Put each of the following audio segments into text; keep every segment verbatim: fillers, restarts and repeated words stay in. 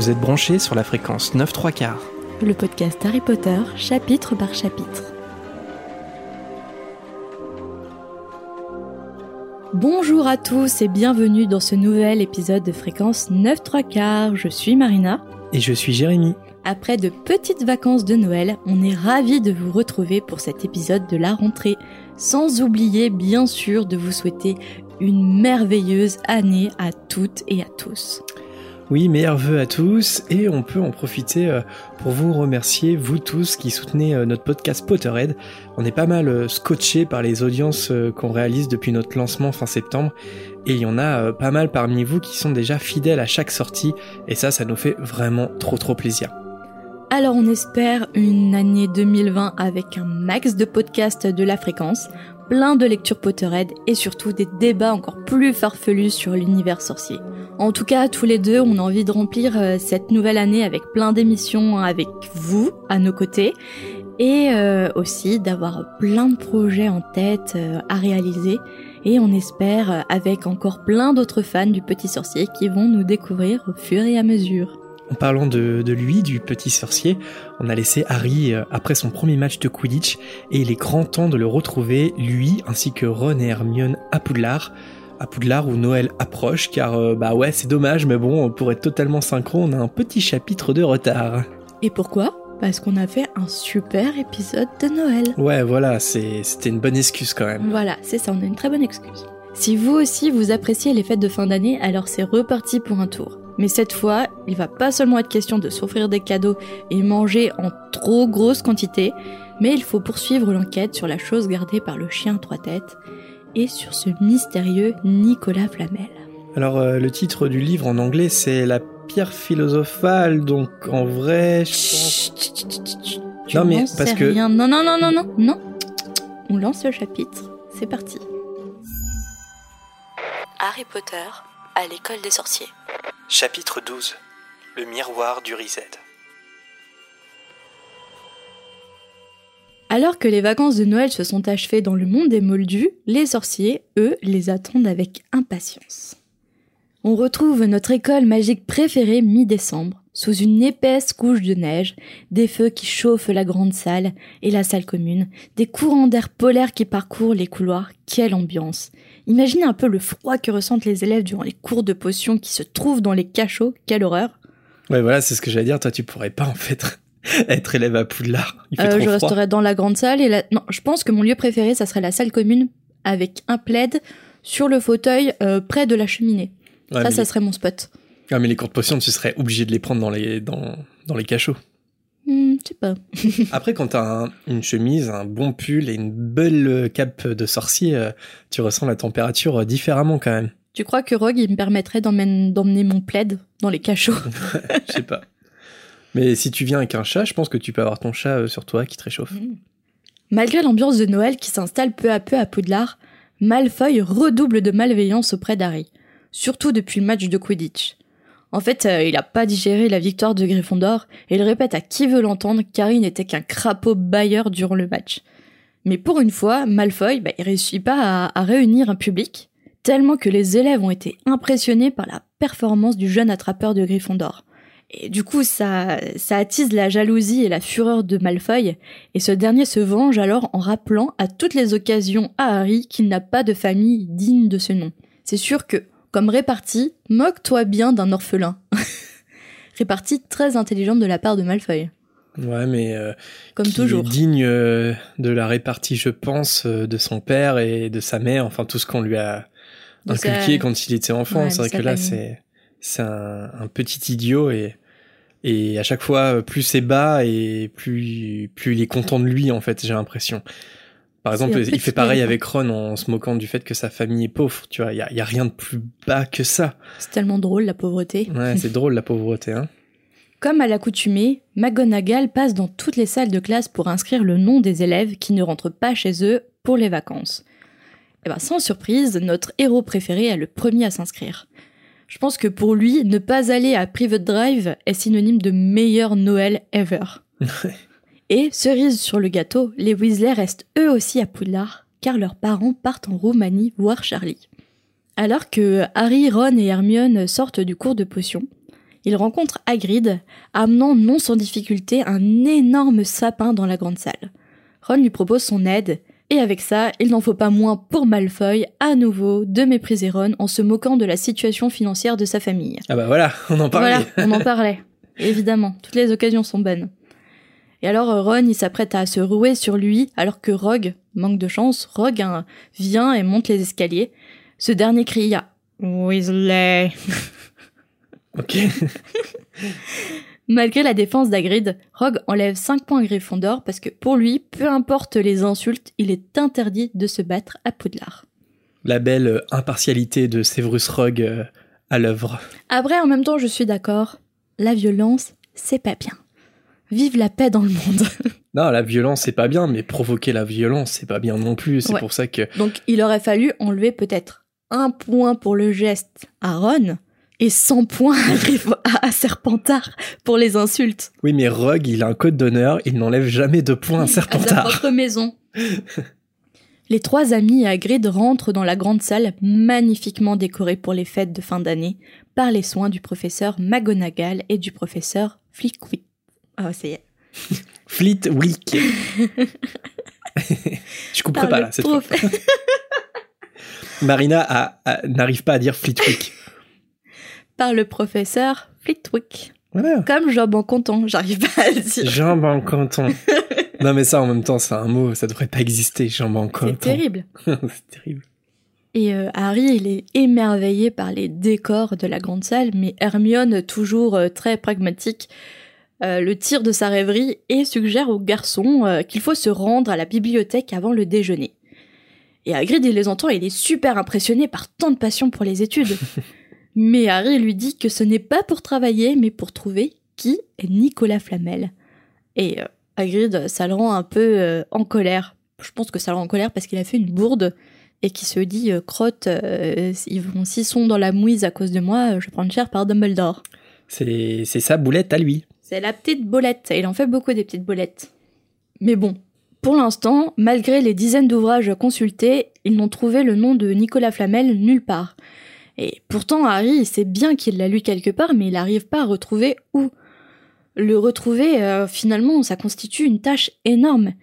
Vous êtes branchés sur la fréquence neuf trois quarts. Le podcast Harry Potter, chapitre par chapitre. Bonjour à tous et bienvenue dans ce nouvel épisode de Fréquence neuf trois quarts. Je suis Marina. Et je suis Jérémy. Après de petites vacances de Noël, on est ravis de vous retrouver pour cet épisode de la rentrée. Sans oublier, bien sûr, de vous souhaiter une merveilleuse année à toutes et à tous. Oui, meilleurs vœux à tous, et on peut en profiter pour vous remercier, vous tous qui soutenez notre podcast Potterhead. On est pas mal scotché par les audiences qu'on réalise depuis notre lancement fin septembre, et il y en a pas mal parmi vous qui sont déjà fidèles à chaque sortie, et ça, ça nous fait vraiment trop trop plaisir. Alors on espère une année deux mille vingt avec un max de podcasts de la fréquence, plein de lectures Potterhead et surtout des débats encore plus farfelus sur l'univers sorcier. En tout cas, tous les deux, on a envie de remplir cette nouvelle année avec plein d'émissions avec vous à nos côtés et euh, aussi d'avoir plein de projets en tête euh, à réaliser. Et on espère avec encore plein d'autres fans du Petit Sorcier qui vont nous découvrir au fur et à mesure. En parlant de, de lui, du petit sorcier, on a laissé Harry après son premier match de Quidditch et il est grand temps de le retrouver, lui ainsi que Ron et Hermione à Poudlard, à Poudlard où Noël approche car euh, bah ouais c'est dommage mais bon pour être totalement synchro on a un petit chapitre de retard. Et pourquoi ? Parce qu'on a fait un super épisode de Noël. Ouais voilà, c'est, c'était une bonne excuse quand même. Voilà, c'est ça, on a une très bonne excuse. Si vous aussi vous appréciez les fêtes de fin d'année, alors c'est reparti pour un tour. Mais cette fois, il va pas seulement être question de s'offrir des cadeaux et manger en trop grosse quantité, mais il faut poursuivre l'enquête sur la chose gardée par le chien à trois têtes et sur ce mystérieux Nicolas Flamel. Alors, euh, le titre du livre en anglais, c'est La pierre philosophale, donc en vrai, je pense... Chut, chut, chut, chut. Tu non, mais parce que... rien. Non, non, non, non, non, non. On lance le chapitre, c'est parti. Harry Potter à l'école des sorciers. Chapitre douze. Le miroir du Riséd. Alors que les vacances de Noël se sont achevées dans le monde des Moldus, les sorciers, eux, les attendent avec impatience. On retrouve notre école magique préférée mi-décembre, sous une épaisse couche de neige, des feux qui chauffent la grande salle et la salle commune, des courants d'air polaire qui parcourent les couloirs, quelle ambiance! Imaginez un peu le froid que ressentent les élèves durant les cours de potions qui se trouvent dans les cachots, quelle horreur. Ouais voilà, c'est ce que j'allais dire, toi tu pourrais pas en fait être élève à Poudlard, il fait euh, trop je froid. Je resterais dans la grande salle et la... non, je pense que mon lieu préféré ça serait la salle commune avec un plaid sur le fauteuil euh, près de la cheminée. Ouais, ça ça les... serait mon spot. Ah mais les cours de potions tu serais obligé de les prendre dans les, dans, dans les cachots. Mmh, je sais pas. Après, quand t'as un, une chemise, un bon pull et une belle cape de sorcier, tu ressens la température différemment quand même. Tu crois que Rogue, il me permettrait d'emmener, d'emmener mon plaid dans les cachots? Je sais pas. Mais si tu viens avec un chat, je pense que tu peux avoir ton chat sur toi qui te réchauffe. Mmh. Malgré l'ambiance de Noël qui s'installe peu à peu à Poudlard, Malfoy redouble de malveillance auprès d'Harry, surtout depuis le match de Quidditch. En fait, euh, il a pas digéré la victoire de Gryffondor et il répète à qui veut l'entendre qu'Harry n'était qu'un crapaud bailleur durant le match. Mais pour une fois, Malfoy, bah, il réussit pas à, à réunir un public, tellement que les élèves ont été impressionnés par la performance du jeune attrapeur de Gryffondor. Et du coup, ça, ça attise la jalousie et la fureur de Malfoy, et ce dernier se venge alors en rappelant à toutes les occasions à Harry qu'il n'a pas de famille digne de ce nom. C'est sûr que comme répartie, moque-toi bien d'un orphelin. Répartie très intelligente de la part de Malfoy. Ouais, mais euh, comme toujours, est digne euh, de la répartie, je pense, euh, de son père et de sa mère. Enfin, tout ce qu'on lui a de inculqué sa... quand il était enfant. Ouais, c'est vrai que famille. Là, c'est c'est un, un petit idiot et et à chaque fois, plus c'est bas et plus plus il est content de lui. En fait, j'ai l'impression. Par exemple, il fait pareil avec Ron en se moquant du fait que sa famille est pauvre, tu vois, il y, y a rien de plus bas que ça. C'est tellement drôle, la pauvreté. Ouais, c'est drôle, la pauvreté, hein. Comme à l'accoutumée, McGonagall passe dans toutes les salles de classe pour inscrire le nom des élèves qui ne rentrent pas chez eux pour les vacances. Et ben, sans surprise, notre héros préféré est le premier à s'inscrire. Je pense que pour lui, ne pas aller à Private Drive est synonyme de meilleur Noël ever. Ouais. Et, cerise sur le gâteau, les Weasley restent eux aussi à Poudlard, car leurs parents partent en Roumanie voir Charlie. Alors que Harry, Ron et Hermione sortent du cours de potions, il rencontre Hagrid, amenant non sans difficulté un énorme sapin dans la grande salle. Ron lui propose son aide, et avec ça, il n'en faut pas moins pour Malfoy, à nouveau, de mépriser Ron en se moquant de la situation financière de sa famille. Ah bah voilà, on en parlait. Voilà, on en parlait, évidemment, toutes les occasions sont bonnes. Et alors Ron, il s'apprête à se ruer sur lui, alors que Rogue, manque de chance, Rogue hein, vient et monte les escaliers. Ce dernier crie à Weasley. Ok. Malgré la défense d'Hagrid, Rogue enlève cinq points à Gryffondor parce que pour lui, peu importe les insultes, il est interdit de se battre à Poudlard. La belle impartialité de Severus Rogue à l'œuvre. Après, en même temps, je suis d'accord, la violence, c'est pas bien. Vive la paix dans le monde. Non, la violence, c'est pas bien, mais provoquer la violence, c'est pas bien non plus. C'est ouais. pour ça que... Donc, il aurait fallu enlever peut-être un point pour le geste à Ron et cent points à, à Serpentard pour les insultes. Oui, mais Rogue, il a un code d'honneur, il n'enlève jamais de points à Serpentard. À sa propre maison. Les trois amis et Hagrid rentrent dans la grande salle magnifiquement décorée pour les fêtes de fin d'année par les soins du professeur McGonagall et du professeur Flitwick. Ah, ça y est. Flitwick. Je couperai Par pas là, cette prof... fois. Marina a, a, n'arrive pas à dire Flitwick. Par le professeur Flitwick. Voilà. Comme Job en canton, j'arrive pas à le dire. Job en canton. Non, mais ça, en même temps, c'est un mot, ça devrait pas exister, Job en canton. C'est terrible. C'est terrible. Et euh, Harry, il est émerveillé par les décors de la grande salle, mais Hermione, toujours euh, très pragmatique, Euh, le tire de sa rêverie et suggère aux garçons euh, qu'il faut se rendre à la bibliothèque avant le déjeuner. Et Hagrid, il les entend et il est super impressionné par tant de passion pour les études. Mais Harry lui dit que ce n'est pas pour travailler, mais pour trouver qui est Nicolas Flamel. Et euh, Hagrid, ça le rend un peu euh, en colère. Je pense que ça le rend en colère parce qu'il a fait une bourde et qu'il se dit euh, « Crotte, euh, ils vont s'y sont dans la mouise à cause de moi, je vais prendre cher par Dumbledore. » C'est sa boulette à lui. C'est la petite boulette, il en fait beaucoup des petites boulettes. Mais bon, pour l'instant, malgré les dizaines d'ouvrages consultés, ils n'ont trouvé le nom de Nicolas Flamel nulle part. Et pourtant, Harry, il sait bien qu'il l'a lu quelque part, mais il n'arrive pas à retrouver où. Le retrouver, euh, finalement, ça constitue une tâche énorme.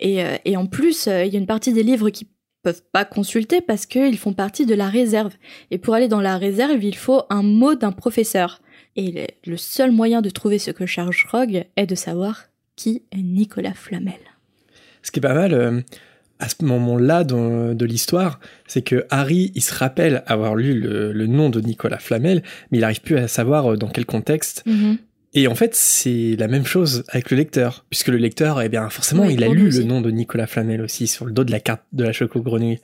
Et, euh, et en plus, il euh, y a une partie des livres qui peuvent pas consulter parce qu'ils font partie de la réserve. Et pour aller dans la réserve, il faut un mot d'un professeur. Et le seul moyen de trouver ce que charge Rogue est de savoir qui est Nicolas Flamel. Ce qui est pas mal, euh, à ce moment-là dans, de l'histoire, c'est que Harry, il se rappelle avoir lu le, le nom de Nicolas Flamel, mais il n'arrive plus à savoir dans quel contexte. Mm-hmm. Et en fait, c'est la même chose avec le lecteur, puisque le lecteur, eh bien, forcément, ouais, il a lu aussi. Le nom de Nicolas Flamel aussi sur le dos de la carte de la Chocogrenouille.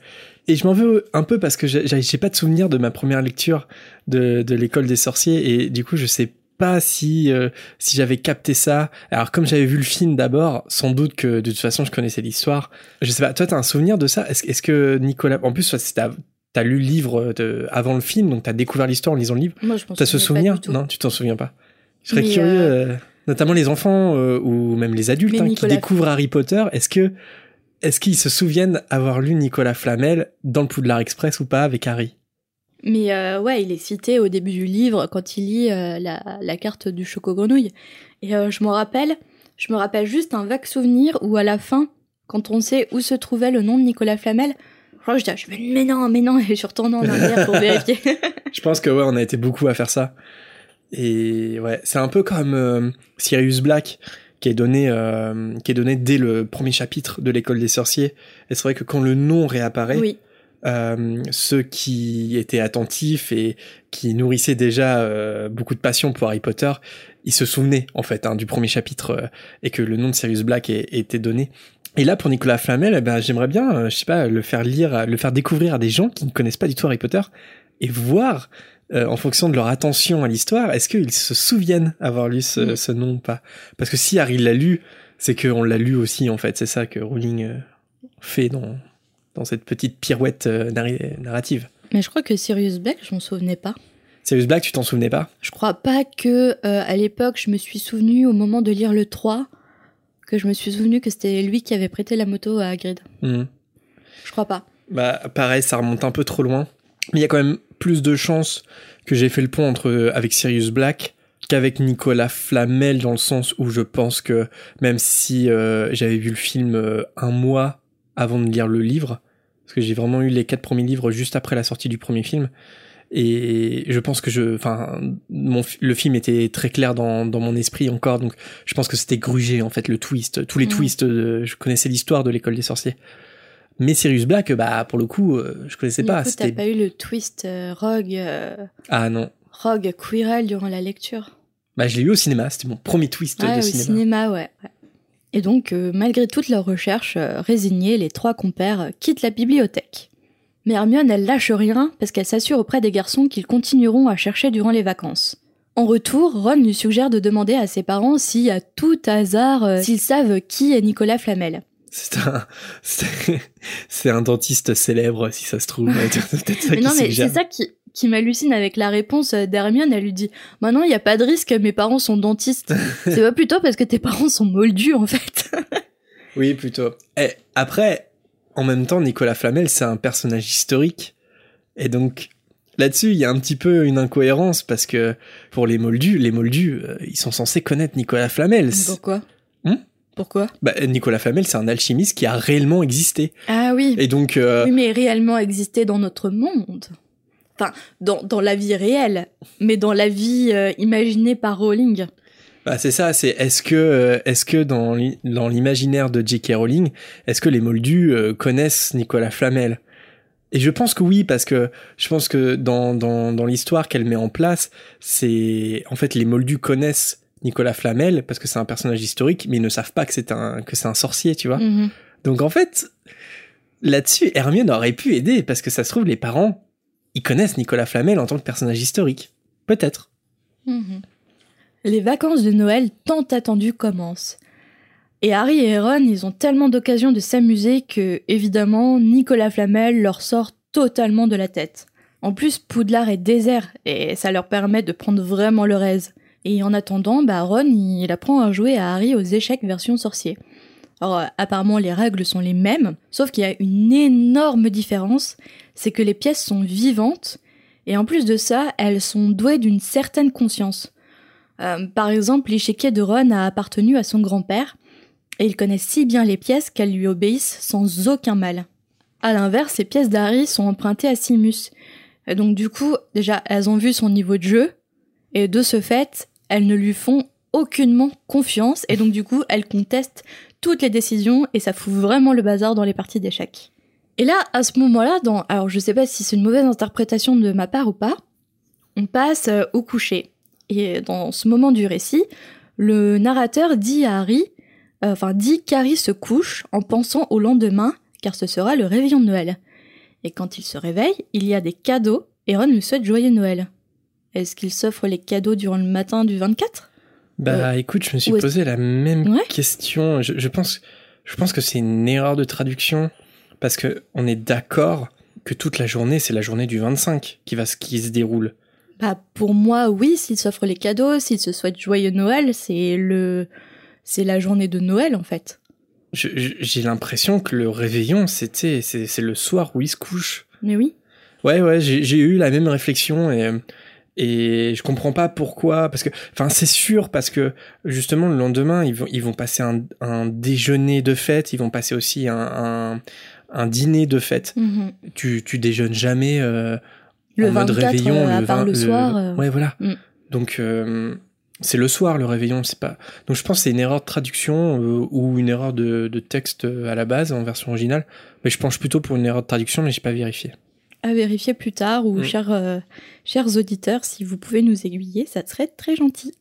Et je m'en veux un peu parce que j'ai, j'ai pas de souvenir de ma première lecture de, de l'École des sorciers, et du coup, je sais pas si euh, si j'avais capté ça. Alors, comme j'avais vu le film d'abord, sans doute que de toute façon, je connaissais l'histoire. Je sais pas. Toi, t'as un souvenir de ça ? Est-ce, est-ce que Nicolas, en plus, c'était à... T'as lu le livre de... avant le film, donc t'as découvert l'histoire en lisant le livre. Moi, je pense. T'as ce souvenir ? Non, tu t'en souviens pas. Je serais mais curieux, euh... Euh, notamment les enfants euh, ou même les adultes hein, qui découvrent Harry Potter. Est-ce que, est-ce qu'ils se souviennent avoir lu Nicolas Flamel dans le Poudlard Express ou pas avec Harry ? Mais euh, ouais, il est cité au début du livre quand il lit euh, la, la carte du Chocogrenouille. Et euh, je m'en rappelle, je me rappelle juste un vague souvenir où à la fin, quand on sait où se trouvait le nom de Nicolas Flamel, je dis ah, je me dis mais non, mais non, et je suis retournée en arrière pour vérifier. Je pense que ouais, on a été beaucoup à faire ça. Et ouais, c'est un peu comme euh, Sirius Black qui est donné euh, qui est donné dès le premier chapitre de l'École des sorciers. Et c'est vrai que quand le nom réapparaît, oui. euh, ceux qui étaient attentifs et qui nourrissaient déjà euh, beaucoup de passion pour Harry Potter, ils se souvenaient en fait hein, du premier chapitre euh, et que le nom de Sirius Black ait, ait été donné. Et là, pour Nicolas Flamel, eh ben j'aimerais bien, euh, je sais pas, le faire lire, le faire découvrir à des gens qui ne connaissent pas du tout Harry Potter et voir. Euh, en fonction de leur attention à l'histoire, est-ce qu'ils se souviennent avoir lu ce, mmh. ce nom ou pas ? Parce que si Harry l'a lu, c'est qu'on l'a lu aussi, en fait. C'est ça que Rowling euh, fait dans, dans cette petite pirouette euh, narri- narrative. Mais je crois que Sirius Black, je m'en souvenais pas. Sirius Black, tu t'en souvenais pas ? Je crois pas que, euh, à l'époque, je me suis souvenu au moment de lire le trois, que je me suis souvenu que c'était lui qui avait prêté la moto à Hagrid. Mmh. Je crois pas. Bah, pareil, ça remonte un peu trop loin. Mais il y a quand même plus de chances que j'ai fait le pont entre, avec Sirius Black qu'avec Nicolas Flamel, dans le sens où je pense que même si euh, j'avais vu le film euh, un mois avant de lire le livre, parce que j'ai vraiment eu les quatre premiers livres juste après la sortie du premier film, et je pense que je, enfin, mon le film était très clair dans dans mon esprit encore, donc je pense que c'était grugé en fait le twist, tous les mmh. twists, de, je connaissais l'histoire de l'école des sorciers. Mais Sirius Black, bah pour le coup, euh, je connaissais du pas. Coup, c'était... T'as pas eu le twist euh, Rogue. Euh... Ah non. Rogue Quirrell durant la lecture. Bah je l'ai eu au cinéma, c'était mon premier twist ah, de cinéma. Ah au cinéma, ouais. Et donc euh, malgré toutes leurs recherches euh, résignées, les trois compères euh, quittent la bibliothèque. Mais Hermione, elle lâche rien parce qu'elle s'assure auprès des garçons qu'ils continueront à chercher durant les vacances. En retour, Ron lui suggère de demander à ses parents si, à tout hasard, euh, s'ils savent qui est Nicolas Flamel. C'est un, c'est, c'est un dentiste célèbre, si ça se trouve. Peut-être ça mais non, mais suggère. C'est ça qui, qui m'hallucine avec la réponse d'Hermione. Elle lui dit « Maintenant, il n'y a pas de risque, mes parents sont dentistes. C'est pas plutôt parce que tes parents sont moldus, en fait. » Oui, plutôt. Et après... En même temps, Nicolas Flamel, c'est un personnage historique. Et donc, là-dessus, il y a un petit peu une incohérence parce que pour les Moldus, les Moldus, ils sont censés connaître Nicolas Flamel. Pourquoi ? Hum ? Pourquoi ? Bah, Nicolas Flamel, c'est un alchimiste qui a réellement existé. Ah oui. Et donc. Euh... Oui, mais réellement existé dans notre monde. Enfin, dans, dans la vie réelle, mais dans la vie euh, imaginée par Rowling. Bah c'est ça, c'est est-ce que est-ce que dans dans l'imaginaire de J K Rowling, est-ce que les Moldus connaissent Nicolas Flamel ? Et je pense que oui, parce que je pense que dans dans dans l'histoire qu'elle met en place, c'est en fait les Moldus connaissent Nicolas Flamel parce que c'est un personnage historique, mais ils ne savent pas que c'est un que c'est un sorcier, tu vois. Mm-hmm. Donc en fait, là-dessus, Hermione aurait pu aider parce que ça se trouve les parents, ils connaissent Nicolas Flamel en tant que personnage historique, peut-être. Mm-hmm. Les vacances de Noël tant attendues commencent. Et Harry et Ron, ils ont tellement d'occasions de s'amuser que, évidemment, Nicolas Flamel leur sort totalement de la tête. En plus, Poudlard est désert et ça leur permet de prendre vraiment leur aise. Et en attendant, bah Ron, il apprend à jouer à Harry aux échecs version sorcier. Alors, apparemment, les règles sont les mêmes, sauf qu'il y a une énorme différence, c'est que les pièces sont vivantes et en plus de ça, elles sont douées d'une certaine conscience. Euh, par exemple, l'échiquier de Ron a appartenu à son grand-père, et il connaît si bien les pièces qu'elles lui obéissent sans aucun mal. À l'inverse, les pièces d'Harry sont empruntées à Sirius. Et donc du coup, déjà, elles ont vu son niveau de jeu, et de ce fait, elles ne lui font aucunement confiance, et donc du coup, elles contestent toutes les décisions, et ça fout vraiment le bazar dans les parties d'échecs. Et là, à ce moment-là, dans... alors je sais pas si c'est une mauvaise interprétation de ma part ou pas, on passe euh, au coucher. Et dans ce moment du récit, le narrateur dit à Harry, euh, enfin dit qu'Harry se couche en pensant au lendemain, car ce sera le réveillon de Noël. Et quand il se réveille, il y a des cadeaux et Ron lui souhaite joyeux Noël. Est-ce qu'il s'offre les cadeaux durant le matin du vingt-quatre ? Bah euh, écoute, je me suis posé la même ouais. question. Je, je pense, je pense que c'est une erreur de traduction parce que on est d'accord que toute la journée, c'est la journée du vingt-cinq qui va qui se déroule. Bah pour moi oui, s'il s'offre les cadeaux, s'il se souhaite joyeux Noël, c'est le c'est la journée de Noël en fait. Je, je, j'ai l'impression que le réveillon c'était c'est, c'est le soir où il se couche. Mais oui. Ouais ouais, j'ai, j'ai eu la même réflexion et et je comprends pas pourquoi parce que enfin c'est sûr parce que justement le lendemain ils vont ils vont passer un un déjeuner de fête, ils vont passer aussi un un, un dîner de fête. Mm-hmm. Tu tu déjeunes jamais euh, le en vingt-quatre, mode réveillon, euh, le, vingt, le soir. Le... Euh... Ouais, voilà. Mm. Donc, euh, c'est le soir, le réveillon, c'est pas... Donc, je pense que c'est une erreur de traduction euh, ou une erreur de, de texte à la base, en version originale. Mais je penche plutôt pour une erreur de traduction, mais j'ai pas vérifié. À vérifier plus tard, ou mm. chers, euh, chers auditeurs, si vous pouvez nous aiguiller, ça serait très gentil.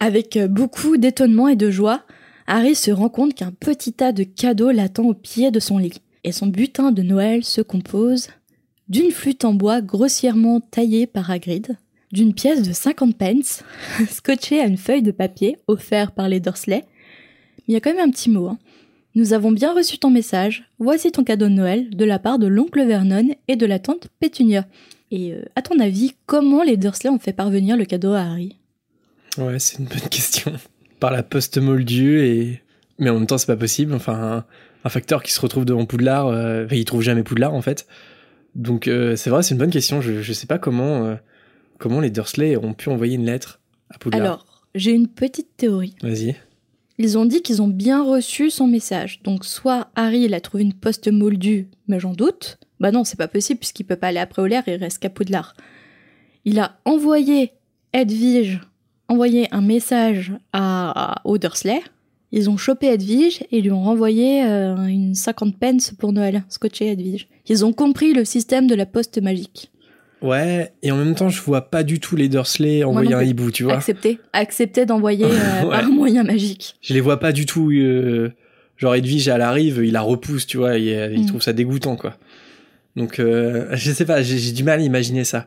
Avec beaucoup d'étonnement et de joie, Harry se rend compte qu'un petit tas de cadeaux l'attend au pied de son lit. Et son butin de Noël se compose... d'une flûte en bois grossièrement taillée par Hagrid, d'une pièce de cinquante pence, scotchée à une feuille de papier offerte par les Dursley. Il y a quand même un petit mot. Hein. Nous avons bien reçu ton message, voici ton cadeau de Noël de la part de l'oncle Vernon et de la tante Pétunia. Et euh, à ton avis, comment les Dursley ont fait parvenir le cadeau à Harry ? Ouais, c'est une bonne question. Par la poste moldue et... Mais en même temps, c'est pas possible. Enfin, un, un facteur qui se retrouve devant Poudlard, euh... enfin, il trouve jamais Poudlard en fait. Donc euh, c'est vrai, c'est une bonne question. Je je sais pas comment euh, comment les Dursley ont pu envoyer une lettre. à Poudlard? Alors, j'ai une petite théorie. Vas-y. Ils ont dit qu'ils ont bien reçu son message. Donc, soit Harry, il a trouvé une poste moldue, mais j'en doute. Bah non, c'est pas possible, puisqu'il peut pas aller à Préolaire, il reste qu'à Poudlard. Il a envoyé Edwige, envoyé un message à, à Dursley. Ils ont chopé Edwige et lui ont renvoyé euh, une cinquante pence pour Noël, scotché Edwige. Ils ont compris le système de la poste magique. Ouais, et en même temps, je vois pas du tout les Dursley envoyer un hibou, tu vois. Accepter, accepter d'envoyer euh, ouais. par moyen magique. Je les vois pas du tout. Euh, genre Edwige, elle arrive, il la repousse, tu vois, il, il mm. trouve ça dégoûtant, quoi. Donc, euh, je sais pas, j'ai, j'ai du mal à imaginer ça.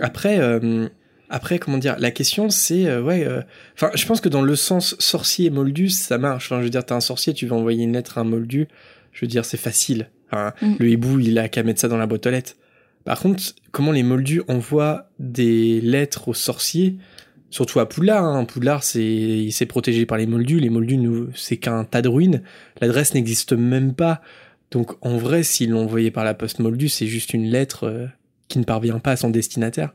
Après, euh, après, comment dire, la question, c'est, euh, ouais, enfin, euh, je pense que dans le sens sorcier et moldu, ça marche. Enfin, je veux dire, t'es un sorcier, tu vas envoyer une lettre à un moldu, je veux dire, c'est facile. Enfin, mm. le hibou, il a qu'à mettre ça dans la boîte aux lettres. Par contre, comment les moldus envoient des lettres aux sorciers, surtout à Poudlard, hein. Poudlard, c'est, il s'est protégé par les moldus, les moldus, nous, c'est qu'un tas de ruines, l'adresse n'existe même pas, donc en vrai, s'ils l'ont envoyé par la poste moldue, c'est juste une lettre euh, qui ne parvient pas à son destinataire.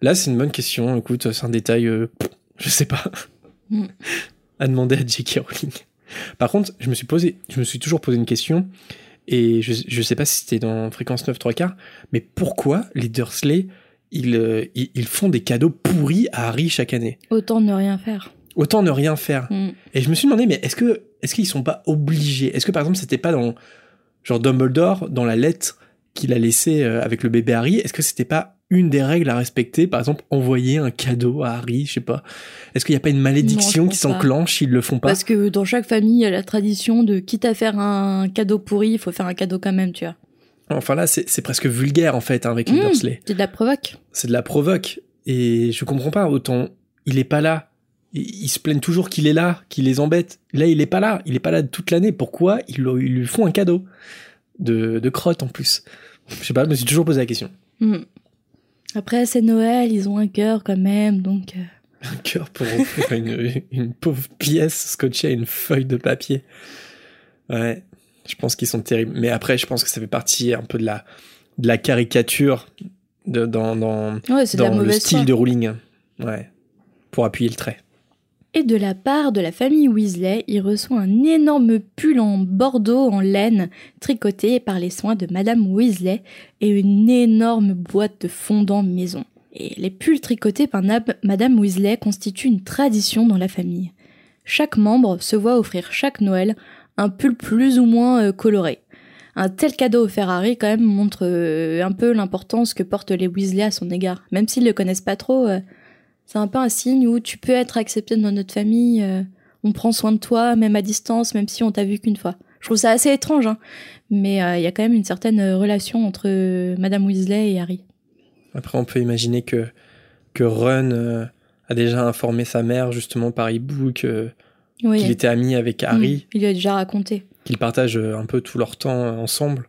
Là, c'est une bonne question, écoute, c'est un détail, euh, pff, je sais pas, mm. à demander à J K Rowling. Par contre, je me suis posé, je me suis toujours posé une question, et je, je sais pas si c'était dans Fréquence neuf trois quarts, mais pourquoi les Dursley, ils, ils, ils font des cadeaux pourris à Harry chaque année? Autant ne rien faire. Autant ne rien faire. Mm. Et je me suis demandé, mais est-ce que, est-ce qu'ils sont pas obligés? Est-ce que, par exemple, c'était pas dans, genre Dumbledore, dans la lettre qu'il a laissée avec le bébé Harry, est-ce que c'était pas une des règles à respecter? Par exemple, envoyer un cadeau à Harry, je sais pas. Est-ce qu'il y a pas une malédiction non, qui s'enclenche, pas. Ils le font pas? Parce que dans chaque famille, il y a la tradition de, quitte à faire un cadeau pourri, il faut faire un cadeau quand même, tu vois. Enfin là, c'est, c'est presque vulgaire, en fait, hein, avec mmh, les Dursley. C'est de la provoque. C'est de la provoque. Et je comprends pas, autant, il est pas là. Ils se plaignent toujours qu'il est là, qu'il les embête. Là, il est pas là. Il est pas là toute l'année. Pourquoi ils lui font un cadeau? De, de crotte en plus. Je sais pas, je me suis toujours posé la question. Mmh. Après, c'est Noël, ils ont un cœur quand même, donc... Un cœur pour offrir une, une pauvre pièce scotchée à une feuille de papier. Ouais, je pense qu'ils sont terribles. Mais après, je pense que ça fait partie un peu de la, de la caricature de, dans, dans, ouais, c'est dans de le style foi. De Rowling. Ouais, pour appuyer le trait. Et de la part de la famille Weasley, il reçoit un énorme pull en bordeaux, en laine, tricoté par les soins de Madame Weasley et une énorme boîte de fondant maison. Et les pulls tricotés par Nab- Madame Weasley constituent une tradition dans la famille. Chaque membre se voit offrir chaque Noël un pull plus ou moins coloré. Un tel cadeau offert à Harry quand même montre un peu l'importance que portent les Weasley à son égard, même s'ils le connaissent pas trop... C'est un peu un signe où tu peux être accepté dans notre famille, euh, on prend soin de toi, même à distance, même si on t'a vu qu'une fois. Je trouve ça assez étrange, hein, mais il euh, y a quand même une certaine relation entre euh, Madame Weasley et Harry. Après, on peut imaginer que, que Ron euh, a déjà informé sa mère, justement, par e-book, qu'il oui. était ami avec Harry. Mmh, il lui a déjà raconté. Qu'ils partagent un peu tout leur temps ensemble.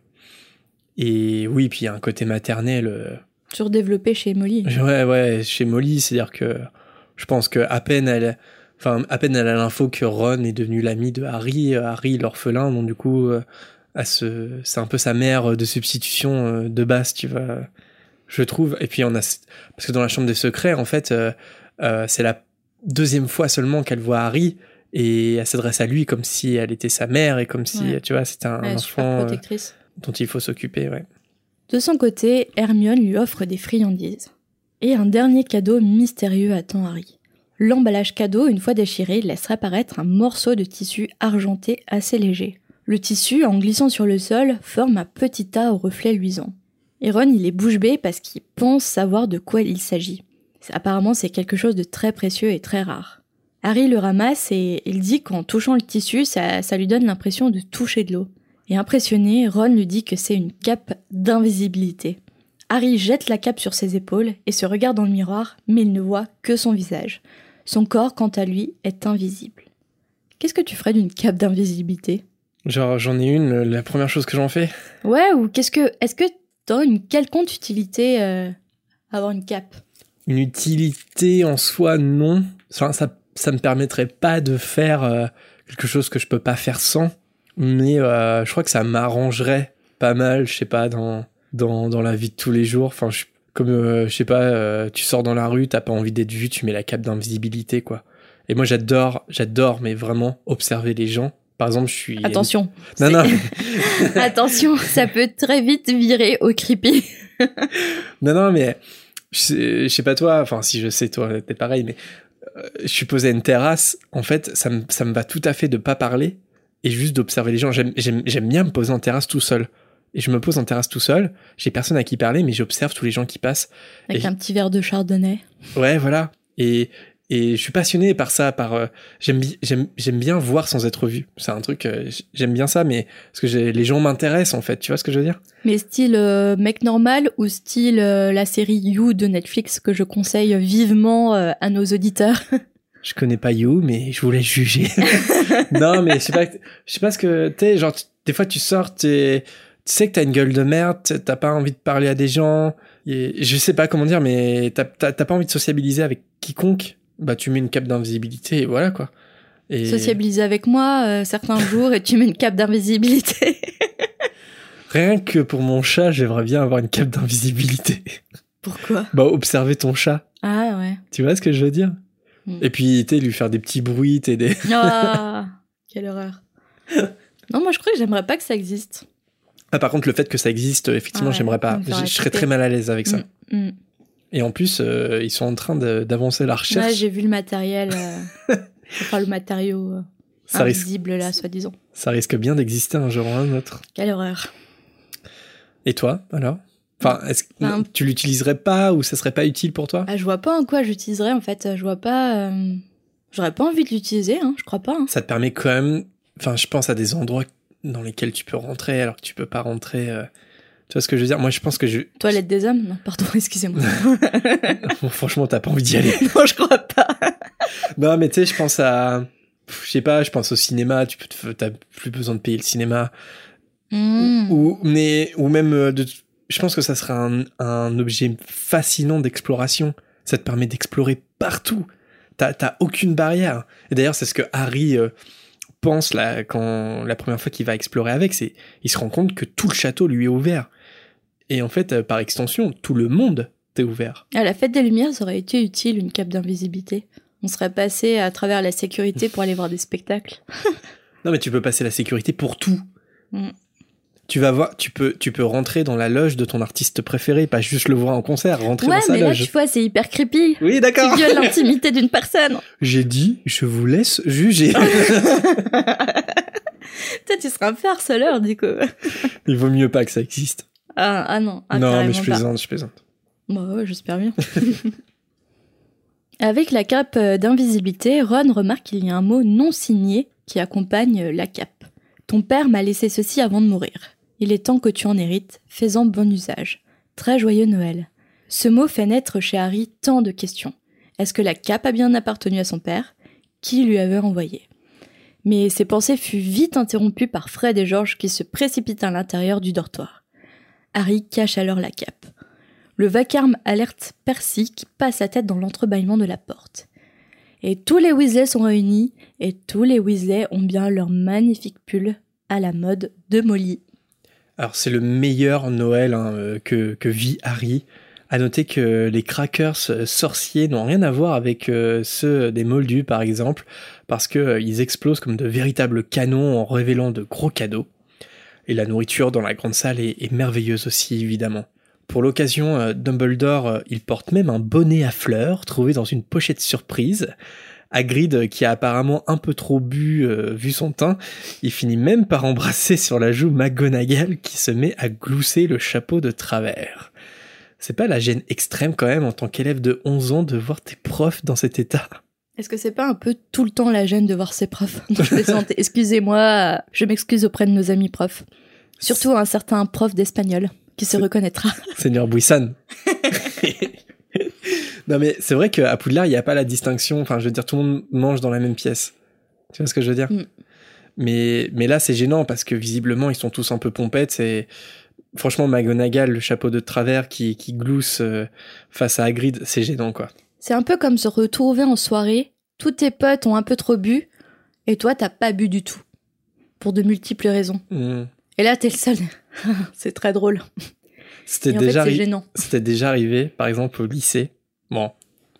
Et oui, puis il y a un côté maternel... Euh, surdéveloppé chez Molly. Ouais, ouais, chez Molly, c'est-à-dire que je pense qu'à peine elle, enfin, à peine elle a l'info que Ron est devenu l'ami de Harry, Harry l'orphelin, donc du coup, à ce, c'est un peu sa mère de substitution de base, tu vois, je trouve. Et puis on a, parce que dans la chambre des secrets, en fait, euh, euh, c'est la deuxième fois seulement qu'elle voit Harry et elle s'adresse à lui comme si elle était sa mère et comme si, ouais. tu vois, c'était un, ouais, un enfant euh, dont il faut s'occuper, ouais. De son côté, Hermione lui offre des friandises. Et un dernier cadeau mystérieux attend Harry. L'emballage cadeau, une fois déchiré, laisse apparaître un morceau de tissu argenté assez léger. Le tissu, en glissant sur le sol, forme un petit tas au reflet luisant. Et Ron, il est bouche bée parce qu'il pense savoir de quoi il s'agit. Apparemment, c'est quelque chose de très précieux et très rare. Harry le ramasse et il dit qu'en touchant le tissu, ça, ça lui donne l'impression de toucher de l'eau. Et impressionné, Ron lui dit que c'est une cape d'invisibilité. Harry jette la cape sur ses épaules et se regarde dans le miroir, mais il ne voit que son visage. Son corps, quant à lui, est invisible. Qu'est-ce que tu ferais d'une cape d'invisibilité? Genre, j'en ai une, la première chose que j'en fais. Ouais, ou qu'est-ce que, est-ce que t'as une quelconque utilité euh, à avoir une cape? Une utilité en soi, non. Enfin, ça, ça me permettrait pas de faire euh, quelque chose que je peux pas faire sans. Mais euh, je crois que ça m'arrangerait pas mal, je sais pas, dans, dans, dans la vie de tous les jours. Enfin, je, Comme, euh, je sais pas, euh, tu sors dans la rue, t'as pas envie d'être vu, tu mets la cape d'invisibilité, quoi. Et moi, j'adore, j'adore, mais vraiment, observer les gens. Par exemple, je suis... Attention. Non, non. Attention, ça peut très vite virer au creepy. Non, non, mais je sais, je sais pas toi, enfin, si je sais, toi, t'es pareil, mais euh, je suis posé à une terrasse, en fait, ça me, ça me va tout à fait de pas parler et juste d'observer les gens. J'aime, j'aime, j'aime bien me poser en terrasse tout seul. Et je me pose en terrasse tout seul, j'ai personne à qui parler, mais j'observe tous les gens qui passent. Avec et... un petit verre de chardonnay. Ouais, voilà. Et, et je suis passionné par ça, par euh, j'aime, bi- j'aime, j'aime bien voir sans être vu. C'est un truc, euh, j'aime bien ça, mais parce que j'ai... les gens m'intéressent, en fait, tu vois ce que je veux dire ? Mais style euh, mec normal ou style euh, la série You de Netflix que je conseille vivement euh, à nos auditeurs ? Je connais pas You, mais je voulais juger. Non, mais je sais pas, je sais pas ce que t'es, genre, t- des fois tu sors, t'es... Tu sais que t'as une gueule de merde, t'as pas envie de parler à des gens, et je sais pas comment dire, mais t'as, t'as, t'as pas envie de sociabiliser avec quiconque, bah tu mets une cape d'invisibilité et voilà quoi. Et... Sociabiliser avec moi euh, certains jours et tu mets une cape d'invisibilité. Rien que pour mon chat, j'aimerais bien avoir une cape d'invisibilité. Pourquoi ? Bah observer ton chat. Ah ouais. Tu vois ce que je veux dire ? Mm. Et puis t'es lui faire des petits bruits, t'es des... Ah, oh, quelle horreur. Non, moi je crois que j'aimerais pas que ça existe. Ah, par contre, le fait que ça existe, effectivement, ah ouais, j'aimerais pas. Je serais très mal à l'aise avec ça. Mmh, mmh. Et en plus, euh, ils sont en train de, d'avancer la recherche. Ouais, j'ai vu le matériel, euh, enfin le matériau euh, invisible, risque, là, soi-disant. Ça risque bien d'exister un jour ou un autre. Quelle horreur. Et toi, alors ? Enfin, est-ce que enfin, tu l'utiliserais pas ou ça serait pas utile pour toi ? Je vois pas en quoi j'utiliserais, en fait. Je vois pas... Euh... J'aurais pas envie de l'utiliser, hein, je crois pas. Hein. Ça te permet quand même... Enfin, je pense à des endroits... dans lesquels tu peux rentrer alors que tu peux pas rentrer. Euh... Tu vois ce que je veux dire ? Moi, je pense que je... Toilette des hommes ? Non, pardon, excusez-moi. Bon, franchement, t'as pas envie d'y aller. Non, je crois pas. Non, mais tu sais, je pense à... Je sais pas, je pense au cinéma. Tu peux te... T'as plus besoin de payer le cinéma. Mmh. Ou, mais... Ou même... De... Je pense que ça serait un... un objet fascinant d'exploration. Ça te permet d'explorer partout. T'as, t'as aucune barrière. Et d'ailleurs, c'est ce que Harry... Euh... pense là quand la première fois qu'il va explorer avec, c'est il se rend compte que tout le château lui est ouvert et en fait euh, par extension tout le monde t'est ouvert. À la fête des Lumières, ça aurait été utile une cape d'invisibilité. On serait passé à travers la sécurité pour aller voir des spectacles. Non mais tu peux passer la sécurité pour tout. Mm. Tu vas voir, tu peux tu peux rentrer dans la loge de ton artiste préféré, pas juste le voir en concert, rentrer ouais, dans sa loge. Ouais, mais là tu vois, c'est hyper creepy. Oui, d'accord. Tu violes l'intimité d'une personne. J'ai dit, je vous laisse juger. Peut-être tu seras un farceur du coup. Il vaut mieux pas que ça existe. Ah, ah non, ah, non, mais je plaisante, pas. je plaisante. Bah ouais, j'espère bien. Avec la cape d'invisibilité, Ron remarque qu'il y a un mot non signé qui accompagne la cape. Ton père m'a laissé ceci avant de mourir. Il est temps que tu en hérites, fais-en bon usage. Très joyeux Noël. Ce mot fait naître chez Harry tant de questions. Est-ce que la cape a bien appartenu à son père ? Qui lui avait envoyé ? Mais ses pensées furent vite interrompues par Fred et George qui se précipitent à l'intérieur du dortoir. Harry cache alors la cape. Le vacarme alerte Percy qui passe sa tête dans l'entrebâillement de la porte. Et tous les Weasley sont réunis, et tous les Weasley ont bien leur magnifique pull à la mode de Molly. Alors c'est le meilleur Noël hein, que, que vit Harry. À noter que les crackers sorciers n'ont rien à voir avec ceux des Moldus par exemple, parce qu'ils explosent comme de véritables canons en révélant de gros cadeaux. Et la nourriture dans la grande salle est, est merveilleuse aussi évidemment. Pour l'occasion, Dumbledore, il porte même un bonnet à fleurs, trouvé dans une pochette surprise. Hagrid, qui a apparemment un peu trop bu, euh, vu son teint, il finit même par embrasser sur la joue McGonagall, qui se met à glousser le chapeau de travers. C'est pas la gêne extrême quand même, en tant qu'élève de onze ans, de voir tes profs dans cet état ? Est-ce que c'est pas un peu tout le temps la gêne de voir ses profs ? Excusez-moi, je m'excuse auprès de nos amis profs. Surtout un certain prof d'espagnol. Qui se c'est... reconnaîtra. Seigneur Buissan. Non, mais c'est vrai qu'à Poudlard, il n'y a pas la distinction. Enfin, je veux dire, tout le monde mange dans la même pièce. Tu vois ce que je veux dire ? Mm. mais, mais là, c'est gênant parce que visiblement, ils sont tous un peu pompettes. Et... Franchement, McGonagall, le chapeau de travers qui, qui glousse euh, face à Hagrid, c'est gênant, quoi. C'est un peu comme se retrouver en soirée. Tous tes potes ont un peu trop bu et toi, t'as pas bu du tout. Pour de multiples raisons. Mm. Et là, t'es le seul... C'est très drôle. C'était déjà, fait, arri- c'était déjà arrivé, par exemple, au lycée. Bon,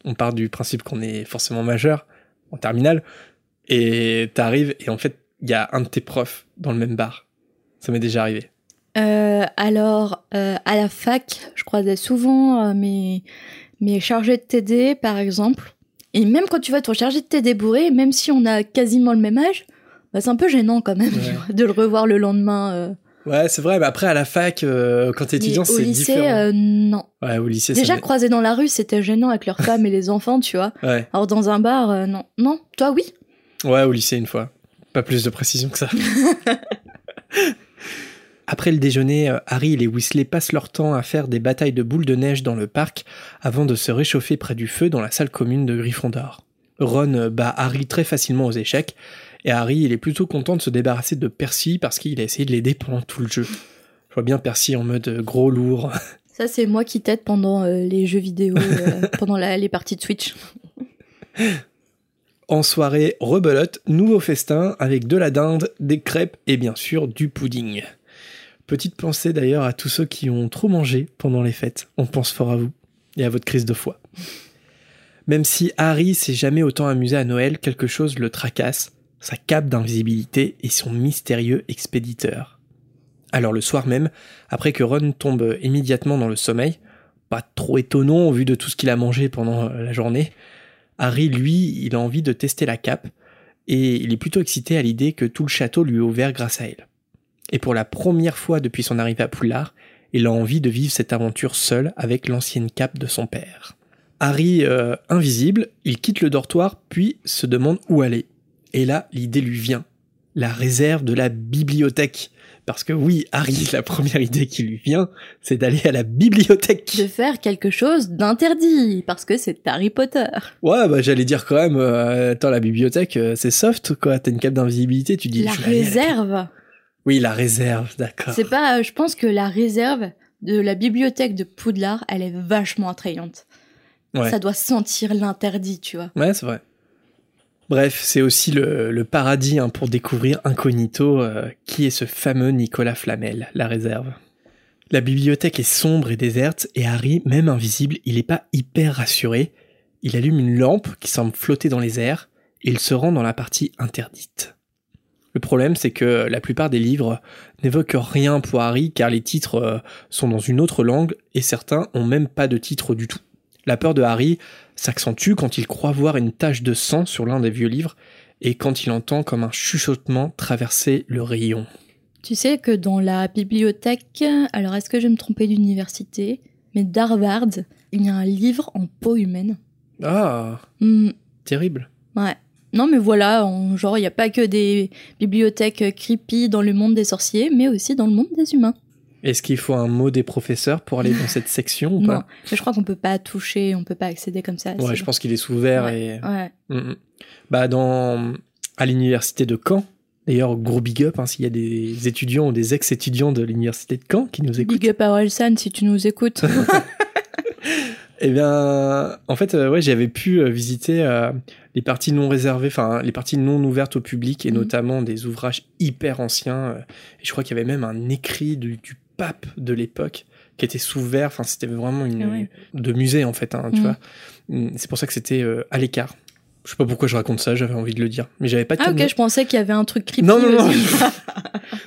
on part du principe qu'on est forcément majeur, en terminale, et t'arrives, et en fait, il y a un de tes profs dans le même bar. Ça m'est déjà arrivé. Euh, alors, euh, à la fac, je croisais souvent euh, mes, mes chargés de T D, par exemple. Et même quand tu vois ton chargé de T D bourré, même si on a quasiment le même âge, bah, c'est un peu gênant quand même ouais. de le revoir le lendemain. Euh... Ouais, c'est vrai, mais après, à la fac, euh, quand t'es étudiant, c'est lycée, différent. Euh, non. Ouais, au lycée, déjà, croisés dans la rue, c'était gênant avec leurs femmes et les enfants, tu vois. Ouais. Alors, dans un bar, euh, non. Non, toi, oui. Ouais, au lycée, une fois. Pas plus de précision que ça. Après le déjeuner, Harry et les Weasley passent leur temps à faire des batailles de boules de neige dans le parc avant de se réchauffer près du feu dans la salle commune de Gryffondor. Ron bat Harry très facilement aux échecs, et Harry, il est plutôt content de se débarrasser de Percy parce qu'il a essayé de l'aider pendant tout le jeu. Je vois bien Percy en mode gros lourd. Ça, c'est moi qui t'aide pendant euh, les jeux vidéo, euh, pendant la, les parties de Switch. En soirée, rebelote, nouveau festin avec de la dinde, des crêpes et bien sûr du pudding. Petite pensée d'ailleurs à tous ceux qui ont trop mangé pendant les fêtes. On pense fort à vous et à votre crise de foie. Même si Harry s'est jamais autant amusé à Noël, quelque chose le tracasse. Sa cape d'invisibilité et son mystérieux expéditeur. Alors le soir même, après que Ron tombe immédiatement dans le sommeil, pas trop étonnant au vu de tout ce qu'il a mangé pendant la journée, Harry, lui, il a envie de tester la cape et il est plutôt excité à l'idée que tout le château lui est ouvert grâce à elle. Et pour la première fois depuis son arrivée à Poudlard, il a envie de vivre cette aventure seul avec l'ancienne cape de son père. Harry, euh, invisible, il quitte le dortoir puis se demande où aller. Et là, l'idée lui vient. La réserve de la bibliothèque. Parce que oui, Harry, la première idée qui lui vient, c'est d'aller à la bibliothèque. De faire quelque chose d'interdit, parce que c'est Harry Potter. Ouais, bah j'allais dire quand même, euh, attends, la bibliothèque, euh, c'est soft, quoi. T'as une cape d'invisibilité, tu dis... La réserve la... Oui, la réserve, d'accord. C'est pas... Euh, je pense que la réserve de la bibliothèque de Poudlard, elle est vachement attrayante. Ouais. Ça doit sentir l'interdit, tu vois. Ouais, c'est vrai. Bref, c'est aussi le, le paradis hein, pour découvrir incognito euh, qui est ce fameux Nicolas Flamel, la réserve. La bibliothèque est sombre et déserte et Harry, même invisible, il n'est pas hyper rassuré. Il allume une lampe qui semble flotter dans les airs et il se rend dans la partie interdite. Le problème, c'est que la plupart des livres n'évoquent rien pour Harry car les titres euh, sont dans une autre langue et certains n'ont même pas de titre du tout. La peur de Harry s'accentue quand il croit voir une tache de sang sur l'un des vieux livres et quand il entend comme un chuchotement traverser le rayon. Tu sais que dans la bibliothèque, alors est-ce que je vais me tromper d'université, mais d'Harvard, il y a un livre en peau humaine. Ah, mmh. Terrible. Ouais. Non mais voilà, en genre il n'y a pas que des bibliothèques creepy dans le monde des sorciers, mais aussi dans le monde des humains. Est-ce qu'il faut un mot des professeurs pour aller dans cette section ou pas? Non, je crois qu'on peut pas toucher, on peut pas accéder comme ça. Ouais, je pense qu'il est sous verre ouais, et. Ouais. Mmh. Bah dans à l'université de Caen. D'ailleurs, gros big up hein, s'il y a des étudiants ou des ex-étudiants de l'université de Caen qui nous écoutent. Big up à Orelsan si tu nous écoutes. Eh bien, en fait, euh, ouais, j'avais pu euh, visiter euh, les parties non réservées, enfin les parties non ouvertes au public et mmh. notamment des ouvrages hyper anciens. Euh, et je crois qu'il y avait même un écrit du, du pape de l'époque qui était sous verre, enfin c'était vraiment une ouais. de musée en fait hein, tu mmh. vois, c'est pour ça que c'était euh, à l'écart. Je sais pas pourquoi je raconte ça, j'avais envie de le dire mais j'avais pas ah ok de... Je pensais qu'il y avait un truc creepy. Non non non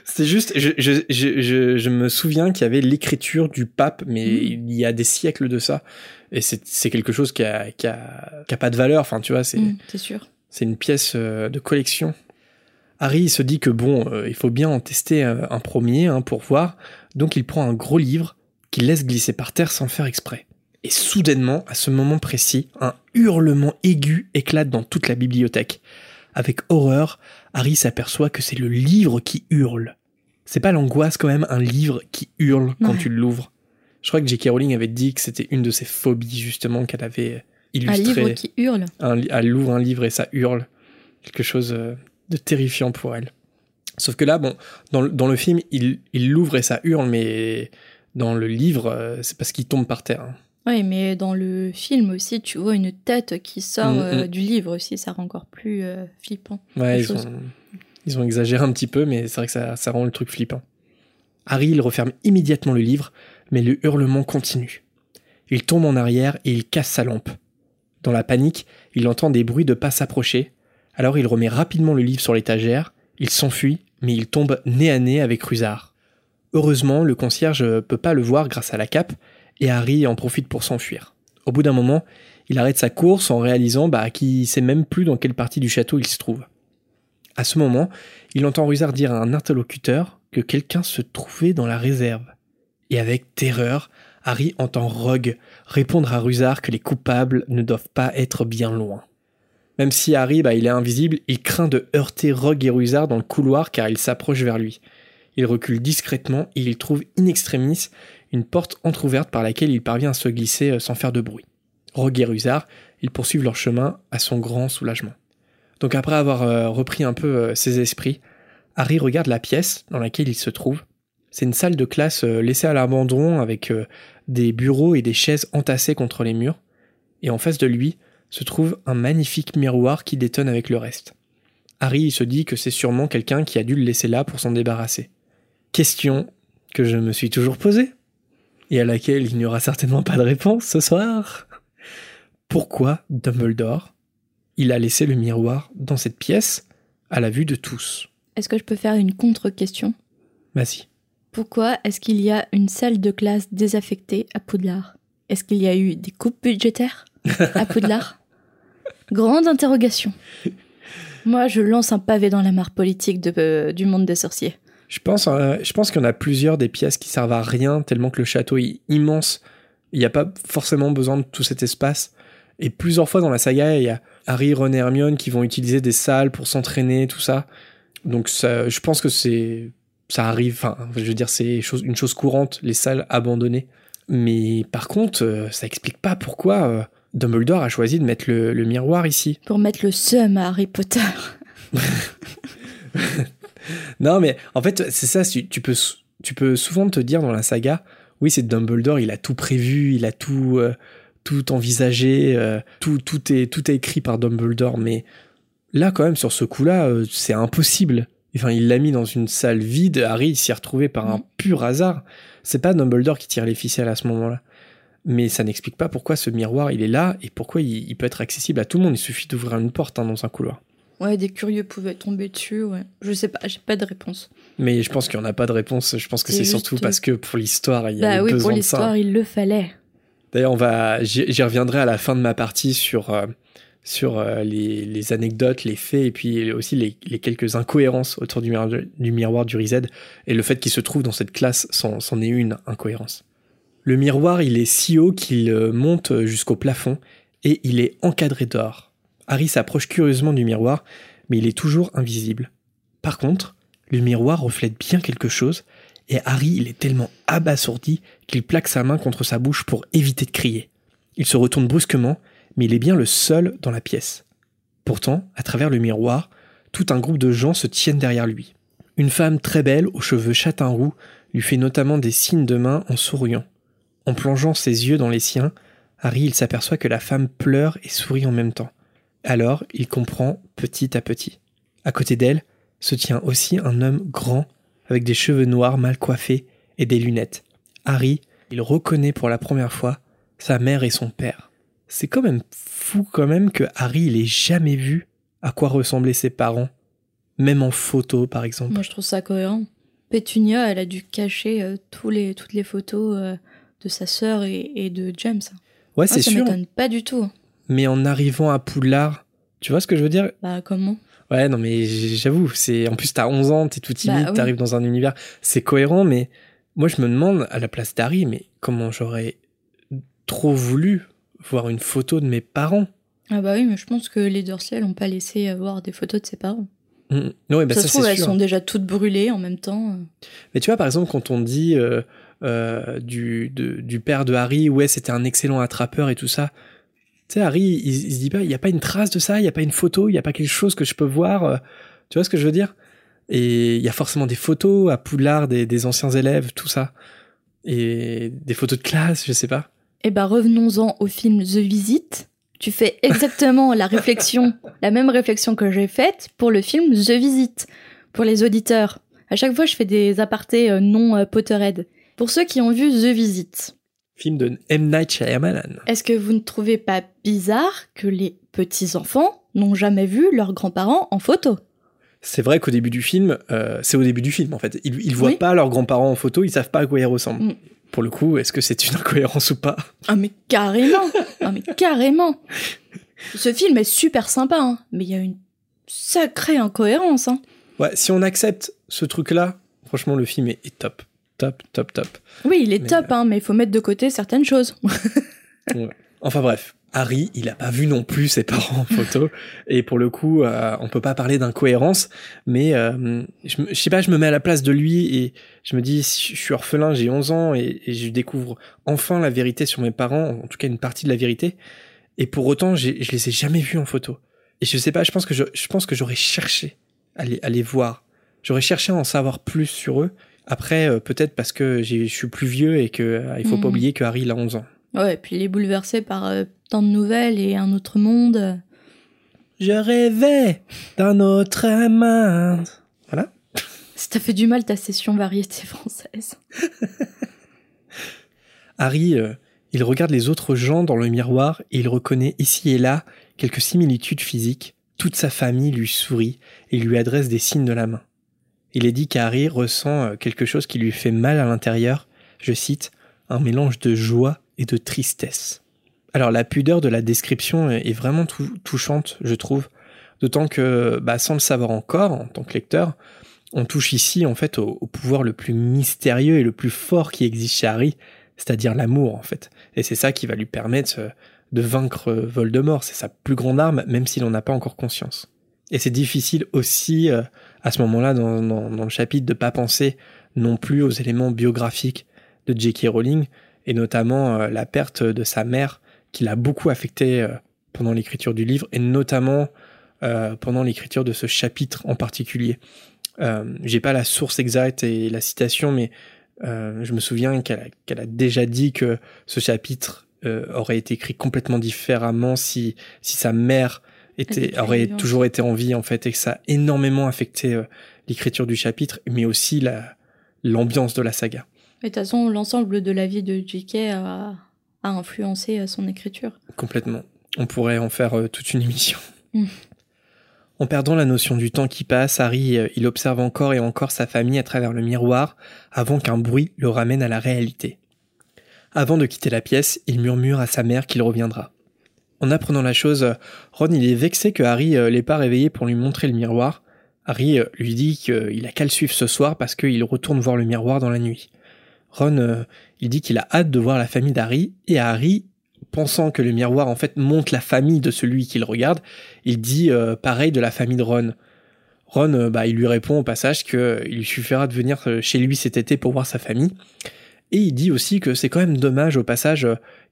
c'était juste je, je, je, je, je me souviens qu'il y avait l'écriture du pape mais mmh. il y a des siècles de ça et c'est, c'est quelque chose qui a, qui a, qui a pas de valeur enfin tu vois c'est, mmh, c'est, sûr. C'est une pièce euh, de collection. Harry se dit que bon, euh, il faut bien en tester euh, un premier hein, pour voir, donc il prend un gros livre qu'il laisse glisser par terre sans faire exprès. Et soudainement, à ce moment précis, un hurlement aigu éclate dans toute la bibliothèque. Avec horreur, Harry s'aperçoit que c'est le livre qui hurle. C'est pas l'angoisse quand même, un livre qui hurle quand ouais. tu l'ouvres. Je crois que J K. Rowling avait dit que c'était une de ses phobies justement qu'elle avait illustrée. Un livre qui hurle. Un, elle ouvre un livre et ça hurle. Quelque chose... Euh, de terrifiant pour elle. Sauf que là, bon, dans le, dans le film, il, il l'ouvre et ça hurle, mais dans le livre, c'est parce qu'il tombe par terre. Hein. Oui, mais dans le film aussi, tu vois une tête qui sort mmh, euh, mmh. du livre aussi, ça rend encore plus euh, flippant. Ouais, ils ont, ils ont exagéré un petit peu, mais c'est vrai que ça, ça rend le truc flippant. Harry, il referme immédiatement le livre, mais le hurlement continue. Il tombe en arrière et il casse sa lampe. Dans la panique, il entend des bruits de pas s'approcher, alors il remet rapidement le livre sur l'étagère, il s'enfuit, mais il tombe nez à nez avec Rusard. Heureusement, le concierge ne peut pas le voir grâce à la cape, et Harry en profite pour s'enfuir. Au bout d'un moment, il arrête sa course en réalisant bah, qu'il ne sait même plus dans quelle partie du château il se trouve. À ce moment, il entend Rusard dire à un interlocuteur que quelqu'un se trouvait dans la réserve. Et avec terreur, Harry entend Rogue répondre à Rusard que les coupables ne doivent pas être bien loin. Même si Harry bah, il est invisible, il craint de heurter Rogue et Rusard dans le couloir car ils s'approchent vers lui. Il recule discrètement et il trouve in extremis une porte entrouverte par laquelle il parvient à se glisser sans faire de bruit. Rogue et Rusard, ils poursuivent leur chemin à son grand soulagement. Donc après avoir euh, repris un peu euh, ses esprits, Harry regarde la pièce dans laquelle il se trouve. C'est une salle de classe euh, laissée à l'abandon avec euh, des bureaux et des chaises entassées contre les murs. Et en face de lui se trouve un magnifique miroir qui détonne avec le reste. Harry il se dit que c'est sûrement quelqu'un qui a dû le laisser là pour s'en débarrasser. Question que je me suis toujours posée et à laquelle il n'y aura certainement pas de réponse ce soir. Pourquoi Dumbledore il a laissé le miroir dans cette pièce, à la vue de tous. Est-ce que je peux faire une contre-question ? Vas-y. Pourquoi est-ce qu'il y a une salle de classe désaffectée à Poudlard ? Est-ce qu'il y a eu des coupes budgétaires à Poudlard ? Grande interrogation. Moi, je lance un pavé dans la mare politique de, euh, du monde des sorciers. Je pense, euh, je pense qu'il y en a plusieurs des pièces qui servent à rien, tellement que le château est immense. Il n'y a pas forcément besoin de tout cet espace. Et plusieurs fois dans la saga, il y a Harry, Ron et Hermione qui vont utiliser des salles pour s'entraîner, tout ça. Donc ça, je pense que c'est, ça arrive, enfin, je veux dire, c'est chose, une chose courante, les salles abandonnées. Mais par contre, ça explique pas pourquoi Dumbledore a choisi de mettre le, le miroir ici. Pour mettre le seum à Harry Potter. Non, mais en fait, c'est ça, tu, tu, peux, tu peux souvent te dire dans la saga, oui, c'est Dumbledore, il a tout prévu, il a tout... Euh, tout envisagé, euh, tout, tout, est, tout est écrit par Dumbledore, mais là, quand même, sur ce coup-là, euh, c'est impossible. Enfin, il l'a mis dans une salle vide, Harry s'y est retrouvé par un pur hasard. C'est pas Dumbledore qui tire les ficelles à ce moment-là. Mais ça n'explique pas pourquoi ce miroir, il est là, et pourquoi il, il peut être accessible à tout le monde. Il suffit d'ouvrir une porte hein, dans un couloir. Ouais, des curieux pouvaient tomber dessus, ouais. Je sais pas, j'ai pas de réponse. Mais je pense qu'il n'y en a pas de réponse, je pense que c'est, c'est surtout euh... parce que pour l'histoire, il y bah, avait oui, besoin de ça. Bah oui, pour l'histoire, il le fallait. D'ailleurs, on va, j'y reviendrai à la fin de ma partie sur, euh, sur euh, les, les anecdotes, les faits et puis aussi les, les quelques incohérences autour du miroir du, miroir du Riséd. Et le fait qu'il se trouve dans cette classe, c'en, c'en est une incohérence. Le miroir, il est si haut qu'il monte jusqu'au plafond et il est encadré d'or. Harry s'approche curieusement du miroir, mais il est toujours invisible. Par contre, le miroir reflète bien quelque chose. Et Harry, il est tellement abasourdi qu'il plaque sa main contre sa bouche pour éviter de crier. Il se retourne brusquement, mais il est bien le seul dans la pièce. Pourtant, à travers le miroir, tout un groupe de gens se tiennent derrière lui. Une femme très belle, aux cheveux châtain roux, lui fait notamment des signes de main en souriant. En plongeant ses yeux dans les siens, Harry, il s'aperçoit que la femme pleure et sourit en même temps. Alors, il comprend petit à petit. À côté d'elle, se tient aussi un homme grand, avec des cheveux noirs mal coiffés et des lunettes. Harry, il reconnaît pour la première fois sa mère et son père. C'est quand même fou quand même que Harry il ait jamais vu à quoi ressemblaient ses parents, même en photo par exemple. Moi je trouve ça cohérent. Pétunia, elle a dû cacher euh, tous les, toutes les photos euh, de sa sœur et, et de James. Ouais, oh, c'est ça sûr. Ça m'étonne pas du tout. Mais en arrivant à Poudlard, tu vois ce que je veux dire ? Bah comment ? Ouais, non, mais j'avoue, c'est... en plus, t'as onze ans, t'es tout timide, bah, oui. T'arrives dans un univers, c'est cohérent, mais moi, je me demande, à la place d'Harry, mais comment j'aurais trop voulu voir une photo de mes parents ? Ah bah oui, mais je pense que les Dursley n'ont pas laissé avoir des photos de ses parents. Mmh. Ouais, bah, ça, ça se trouve, c'est elles sûr. Sont déjà toutes brûlées en même temps. Mais tu vois, par exemple, quand on dit euh, euh, du, de, du père de Harry, ouais, c'était un excellent attrapeur et tout ça... Tu sais, Harry, il, il se dit pas, il n'y a pas une trace de ça, il n'y a pas une photo, il n'y a pas quelque chose que je peux voir. Euh, tu vois ce que je veux dire ? Et il y a forcément des photos à Poudlard des, des anciens élèves, tout ça. Et des photos de classe, je sais pas. Eh ben, revenons-en au film The Visit. Tu fais exactement la réflexion, la même réflexion que j'ai faite pour le film The Visit, pour les auditeurs. À chaque fois, je fais des apartés non Potterhead. Pour ceux qui ont vu The Visit, film de M. Night Shyamalan, est-ce que vous ne trouvez pas bizarre que les petits-enfants n'ont jamais vu leurs grands-parents en photo ? C'est vrai qu'au début du film, euh, c'est au début du film en fait, ils, ils voient oui. pas leurs grands-parents en photo, ils savent pas à quoi ils ressemblent. Mm. Pour le coup, est-ce que c'est une incohérence ou pas ? Ah mais carrément Ah mais carrément Ce film est super sympa, hein, mais il y a une sacrée incohérence. Hein. Ouais, si on accepte ce truc-là, franchement le film est, est top. Top, top, top. Oui, il est mais top, euh... hein, mais il faut mettre de côté certaines choses. ouais. Enfin bref, Harry, il n'a pas vu non plus ses parents en photo. et pour le coup, euh, on ne peut pas parler d'incohérence, mais euh, je ne sais pas, je me mets à la place de lui et je me dis, je suis orphelin, j'ai onze ans et, et je découvre enfin la vérité sur mes parents, en tout cas une partie de la vérité. Et pour autant, j'ai, je ne les ai jamais vus en photo. Et je ne sais pas, je pense que, je, je pense que j'aurais cherché à les, à les voir. J'aurais cherché à en savoir plus sur eux. Après, euh, peut-être parce que j'ai, je suis plus vieux et qu'il euh, ne faut mmh. pas oublier que Harry, il a onze ans. Ouais, et puis il est bouleversé par euh, tant de nouvelles et un autre monde. Je rêvais d'un autre monde. Voilà. Ça t'a fait du mal, ta session variété française. Harry, euh, il regarde les autres gens dans le miroir et il reconnaît ici et là quelques similitudes physiques. Toute sa famille lui sourit et lui adresse des signes de la main. Il est dit qu'Harry ressent quelque chose qui lui fait mal à l'intérieur, je cite, « un mélange de joie et de tristesse ». Alors la pudeur de la description est vraiment tou- touchante, je trouve, d'autant que, bah, sans le savoir encore, en tant que lecteur, on touche ici en fait au, au pouvoir le plus mystérieux et le plus fort qui existe chez Harry, c'est-à-dire l'amour en fait. Et c'est ça qui va lui permettre de vaincre Voldemort, c'est sa plus grande arme, même s'il n'en a pas encore conscience. Et c'est difficile aussi, euh, à ce moment-là, dans, dans, dans le chapitre, de ne pas penser non plus aux éléments biographiques de J K. Rowling, et notamment euh, la perte de sa mère, qui l'a beaucoup affectée euh, pendant l'écriture du livre, et notamment euh, pendant l'écriture de ce chapitre en particulier. Euh, j'ai pas la source exacte et la citation, mais euh, je me souviens qu'elle a, qu'elle a déjà dit que ce chapitre euh, aurait été écrit complètement différemment si, si sa mère... Était, aurait toujours été en vie en fait, et que ça a énormément affecté euh, l'écriture du chapitre, mais aussi la, l'ambiance de la saga. Et de toute façon, l'ensemble de la vie de J K a, a influencé son écriture. Complètement. On pourrait en faire euh, toute une émission. Mmh. En perdant la notion du temps qui passe, Harry, euh, il observe encore et encore sa famille à travers le miroir, avant qu'un bruit le ramène à la réalité. Avant de quitter la pièce, il murmure à sa mère qu'il reviendra. En apprenant la chose, Ron il est vexé que Harry l'ait pas réveillé pour lui montrer le miroir. Harry lui dit qu'il a qu'à le suivre ce soir parce qu'il retourne voir le miroir dans la nuit. Ron il dit qu'il a hâte de voir la famille d'Harry, et Harry, pensant que le miroir en fait montre la famille de celui qu'il regarde, il dit euh, pareil de la famille de Ron. Ron bah, il lui répond au passage qu'il lui suffira de venir chez lui cet été pour voir sa famille. Et il dit aussi que c'est quand même dommage au passage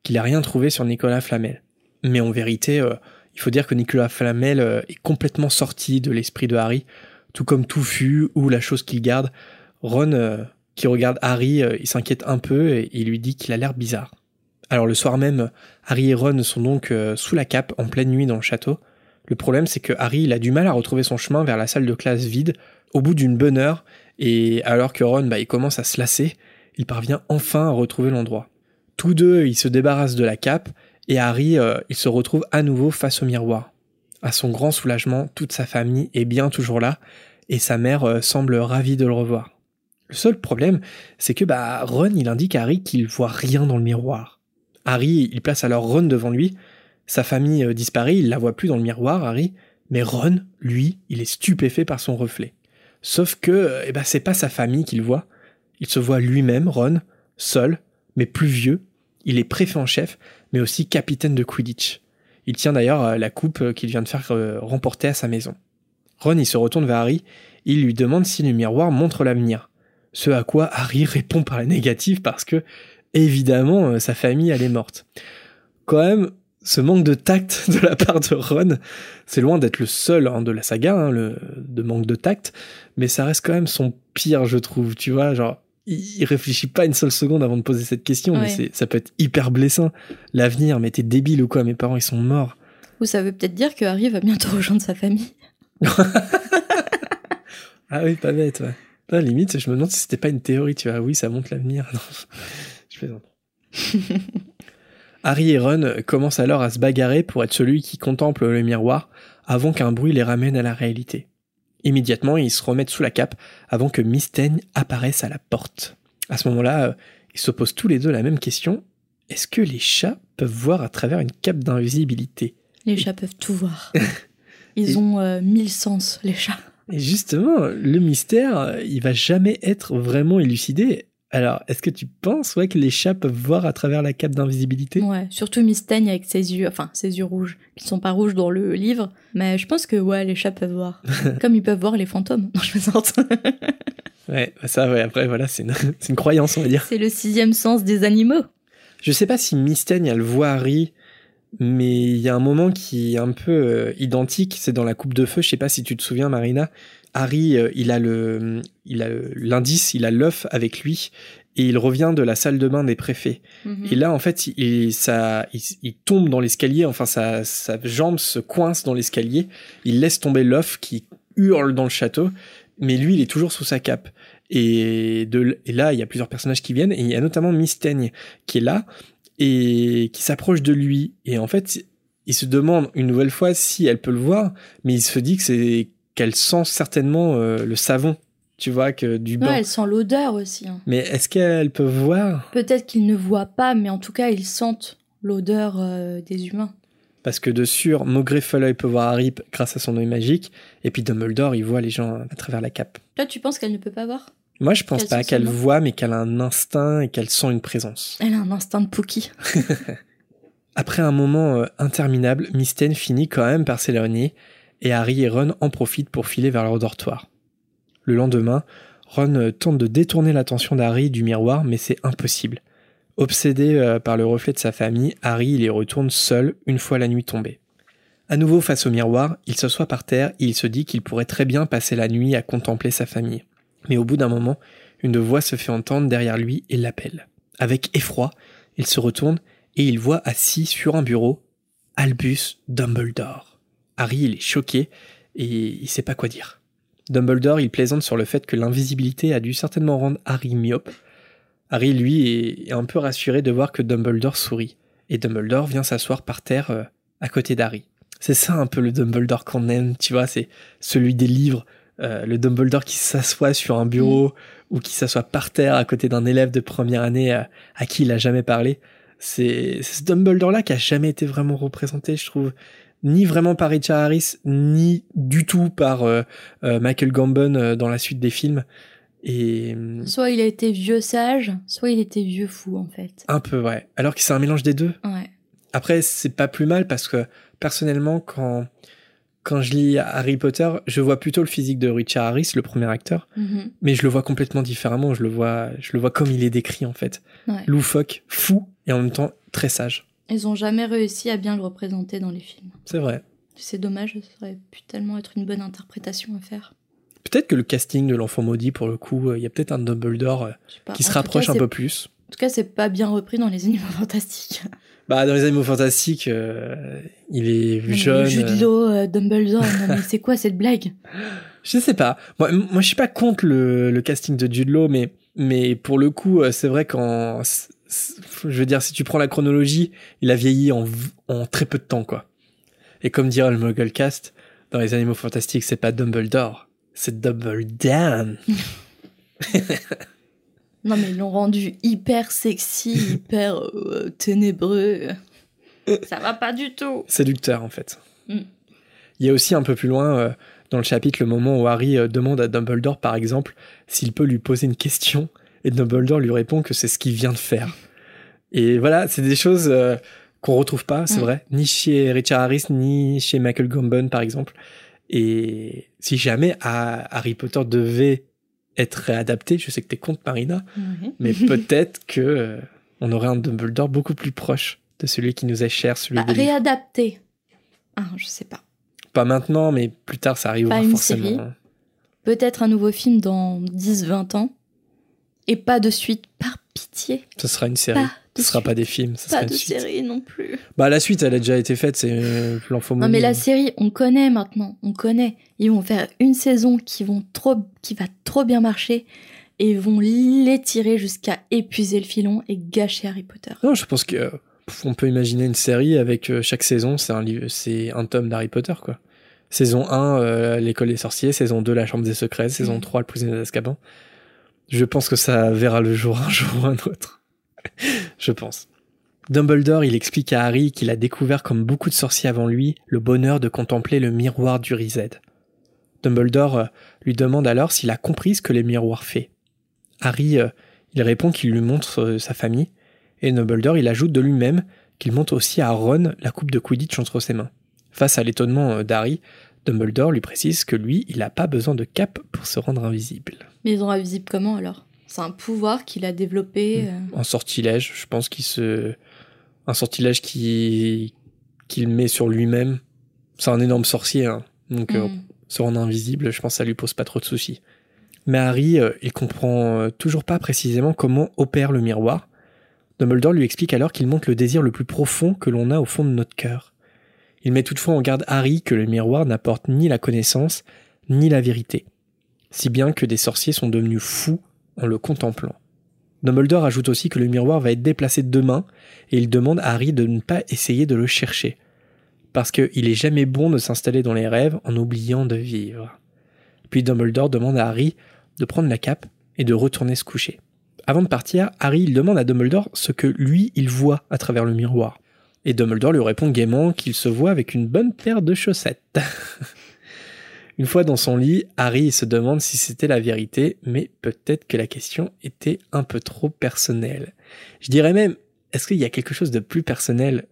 qu'il a rien trouvé sur Nicolas Flamel. Mais en vérité, euh, il faut dire que Nicolas Flamel euh, est complètement sorti de l'esprit de Harry, tout comme Touffu ou la chose qu'il garde. Ron, euh, qui regarde Harry, euh, il s'inquiète un peu et il lui dit qu'il a l'air bizarre. Alors le soir même, Harry et Ron sont donc euh, sous la cape en pleine nuit dans le château. Le problème, c'est que Harry il a du mal à retrouver son chemin vers la salle de classe vide au bout d'une bonne heure, et alors que Ron bah, il commence à se lasser, il parvient enfin à retrouver l'endroit. Tous deux, ils se débarrassent de la cape. Et Harry, euh, il se retrouve à nouveau face au miroir. À son grand soulagement, toute sa famille est bien toujours là, et sa mère euh, semble ravie de le revoir. Le seul problème, c'est que bah, Ron il indique à Harry qu'il voit rien dans le miroir. Harry, il place alors Ron devant lui. Sa famille euh, disparaît, il la voit plus dans le miroir, Harry. Mais Ron, lui, il est stupéfait par son reflet. Sauf que, euh, eh ben, c'est pas sa famille qu'il voit. Il se voit lui-même, Ron, seul, mais plus vieux. Il est préfet en chef, mais aussi capitaine de Quidditch. Il tient d'ailleurs la coupe qu'il vient de faire remporter à sa maison. Ron, il se retourne vers Harry, il lui demande si le miroir montre l'avenir. Ce à quoi Harry répond par la négative parce que, évidemment, sa famille, elle est morte. Quand même, ce manque de tact de la part de Ron, c'est loin d'être le seul hein, de la saga, hein, le, de manque de tact, mais ça reste quand même son pire, je trouve, tu vois, genre... Il réfléchit pas une seule seconde avant de poser cette question, ouais. mais c'est, ça peut être hyper blessant. L'avenir, mais t'es débile ou quoi, mes parents ils sont morts. Ou ça veut peut-être dire que Harry va bientôt rejoindre sa famille. Ah oui, pas bête, ouais. Là, limite, je me demande si c'était pas une théorie, tu vois. Oui, ça montre l'avenir. Non, je plaisante. Harry et Ron commencent alors à se bagarrer pour être celui qui contemple le miroir avant qu'un bruit les ramène à la réalité. Immédiatement, ils se remettent sous la cape avant que Miss Teigne apparaisse à la porte. À ce moment-là, ils se posent tous les deux la même question. Est-ce que les chats peuvent voir à travers une cape d'invisibilité ? Les chats peuvent tout voir. Ils ont euh, mille sens, les chats. Et justement, le mystère, il va jamais être vraiment élucidé. Alors, est-ce que tu penses ouais, que les chats peuvent voir à travers la cape d'invisibilité ? Ouais, surtout Miss Teigne avec ses yeux, enfin ses yeux rouges, qui ne sont pas rouges dans le livre. Mais je pense que ouais, les chats peuvent voir. Comme ils peuvent voir les fantômes. Non, je me sens. Ouais, ça, ouais, après, voilà, c'est une, c'est une croyance, on va dire. C'est le sixième sens des animaux. Je sais pas si Miss Teigne, elle voit Harry, mais il y a un moment qui est un peu euh, identique, c'est dans la coupe de feu, je sais pas si tu te souviens, Marina. Harry, euh, il a le, il a l'indice, il a l'œuf avec lui, et il revient de la salle de bain des préfets. Mmh. Et là, en fait, il, ça, il, il tombe dans l'escalier, enfin, sa, sa jambe se coince dans l'escalier, il laisse tomber l'œuf qui hurle dans le château, mais lui, il est toujours sous sa cape. Et, de, et là, il y a plusieurs personnages qui viennent, et il y a notamment Miss Teigne qui est là, et qui s'approche de lui. Et en fait, il se demande une nouvelle fois si elle peut le voir, mais il se dit que c'est, qu'elle sent certainement euh, le savon, tu vois, que du bain. Ouais, elle sent l'odeur aussi. Hein. Mais est-ce qu'elle peut voir ? Peut-être qu'ils ne voient pas, mais en tout cas, ils sentent l'odeur euh, des humains. Parce que de sûr, Maugreyfeuille peut voir Harry grâce à son œil magique, et puis Dumbledore, il voit les gens à travers la cape. Toi, tu penses qu'elle ne peut pas voir ? Moi, je pense qu'elle pas qu'elle voit, mais qu'elle a un instinct et qu'elle sent une présence. Elle a un instinct de Pookie. Après un moment euh, interminable, Miss Teigne finit quand même par s'éloigner, et Harry et Ron en profitent pour filer vers leur dortoir. Le lendemain, Ron euh, tente de détourner l'attention d'Harry du miroir, mais c'est impossible. Obsédé euh, par le reflet de sa famille, Harry il y retourne seul une fois la nuit tombée. À nouveau face au miroir, il s'assoit par terre et il se dit qu'il pourrait très bien passer la nuit à contempler sa famille. Mais au bout d'un moment, une voix se fait entendre derrière lui et l'appelle. Avec effroi, il se retourne et il voit assis sur un bureau Albus Dumbledore. Harry, il est choqué et il sait pas quoi dire. Dumbledore, il plaisante sur le fait que l'invisibilité a dû certainement rendre Harry myope. Harry, lui, est un peu rassuré de voir que Dumbledore sourit. Et Dumbledore vient s'asseoir par terre euh, à côté d'Harry. C'est ça un peu le Dumbledore qu'on aime, tu vois, c'est celui des livres. Euh, le Dumbledore qui s'assoit sur un bureau mmh. ou qui s'assoit par terre à côté d'un élève de première année à, à qui il a jamais parlé, c'est, c'est ce Dumbledore-là qui a jamais été vraiment représenté, je trouve, ni vraiment par Richard Harris, ni du tout par euh, euh, Michael Gambon euh, dans la suite des films. Et soit il a été vieux sage, soit il était vieux fou en fait. Un peu, ouais. Alors que c'est un mélange des deux. Ouais. Après, c'est pas plus mal parce que personnellement, quand Quand je lis Harry Potter, je vois plutôt le physique de Richard Harris, le premier acteur, mm-hmm. mais je le vois complètement différemment. Je le vois, je le vois comme il est décrit, en fait. Ouais. Loufoque, fou, et en même temps, très sage. Ils ont jamais réussi à bien le représenter dans les films. C'est vrai. C'est dommage, ça aurait pu tellement être une bonne interprétation à faire. Peut-être que le casting de l'Enfant Maudit, pour le coup, il y a peut-être un Dumbledore qui se rapproche cas, un peu plus. En tout cas, c'est pas bien repris dans les Animaux Fantastiques. Bah, dans les Animaux Fantastiques, euh, il est non, jeune. Jus de l'eau, euh, Dumbledore, non, mais c'est quoi cette blague ? Je sais pas. Moi, moi je suis pas contre le, le casting de Jude Law, mais, mais pour le coup, c'est vrai qu'en. C'est, c'est, je veux dire, si tu prends la chronologie, il a vieilli en, en très peu de temps, quoi. Et comme dirait le Mugglecast, dans les Animaux Fantastiques, c'est pas Dumbledore, c'est Dumbledore. Non, mais ils l'ont rendu hyper sexy, hyper euh, ténébreux. Ça va pas du tout. Séducteur, en fait. Mm. Il y a aussi un peu plus loin, euh, dans le chapitre, le moment où Harry euh, demande à Dumbledore, par exemple, s'il peut lui poser une question. Et Dumbledore lui répond que c'est ce qu'il vient de faire. Et voilà, c'est des choses euh, qu'on retrouve pas, c'est mm. vrai. Ni chez Richard Harris, ni chez Michael Gambon, par exemple. Et si jamais à Harry Potter devait être réadapté, je sais que t'es contre Marina, mmh. mais peut-être que euh, on aurait un Dumbledore beaucoup plus proche de celui qui nous est cher, celui bah, réadapté. Ah, je sais pas. Pas maintenant, mais plus tard, ça arrivera pas forcément. Série. Peut-être un nouveau film dans dix vingt ans, et pas de suite, par pitié. Ce sera une série. Pas Ce sera pas des films, ça pas de série non plus. Bah la suite, elle a déjà été faite, c'est l'enfant maudit. Non mais la série, on connaît maintenant, on connaît. Ils vont faire une saison qui vont trop, qui va trop bien marcher et ils vont l'étirer jusqu'à épuiser le filon et gâcher Harry Potter. Non, je pense que on peut imaginer une série avec euh, chaque saison, c'est un livre, c'est un tome d'Harry Potter quoi. Saison un, euh, l'école des sorciers, saison deux, la chambre des secrets, saison trois, le prisonnier d'Azkaban. Je pense que ça verra le jour un jour ou un autre. Je pense. Dumbledore, il explique à Harry qu'il a découvert, comme beaucoup de sorciers avant lui, le bonheur de contempler le miroir du Riséd. Dumbledore lui demande alors s'il a compris ce que les miroirs fait. Harry, il répond qu'il lui montre sa famille, et Dumbledore, il ajoute de lui-même qu'il montre aussi à Ron la coupe de Quidditch entre ses mains. Face à l'étonnement d'Harry, Dumbledore lui précise que lui, il n'a pas besoin de cape pour se rendre invisible. Mais ils sont invisibles comment alors ? C'est un pouvoir qu'il a développé. Euh... Un sortilège, je pense qu'il se. Un sortilège qui... qu'il met sur lui-même. C'est un énorme sorcier, hein. Donc mmh. euh, se rendre invisible, je pense que ça lui pose pas trop de soucis. Mais Harry, euh, il comprend toujours pas précisément comment opère le miroir. Dumbledore lui explique alors qu'il montre le désir le plus profond que l'on a au fond de notre cœur. Il met toutefois en garde Harry que le miroir n'apporte ni la connaissance, ni la vérité. Si bien que des sorciers sont devenus fous en le contemplant. Dumbledore ajoute aussi que le miroir va être déplacé demain et il demande à Harry de ne pas essayer de le chercher, parce qu'il est jamais bon de s'installer dans les rêves en oubliant de vivre. Puis Dumbledore demande à Harry de prendre la cape et de retourner se coucher. Avant de partir, Harry il demande à Dumbledore ce que lui il voit à travers le miroir. Et Dumbledore lui répond gaiement qu'il se voit avec une bonne paire de chaussettes. Une fois dans son lit, Harry se demande si c'était la vérité, mais peut-être que la question était un peu trop personnelle. Je dirais même, est-ce qu'il y a quelque chose de plus personnel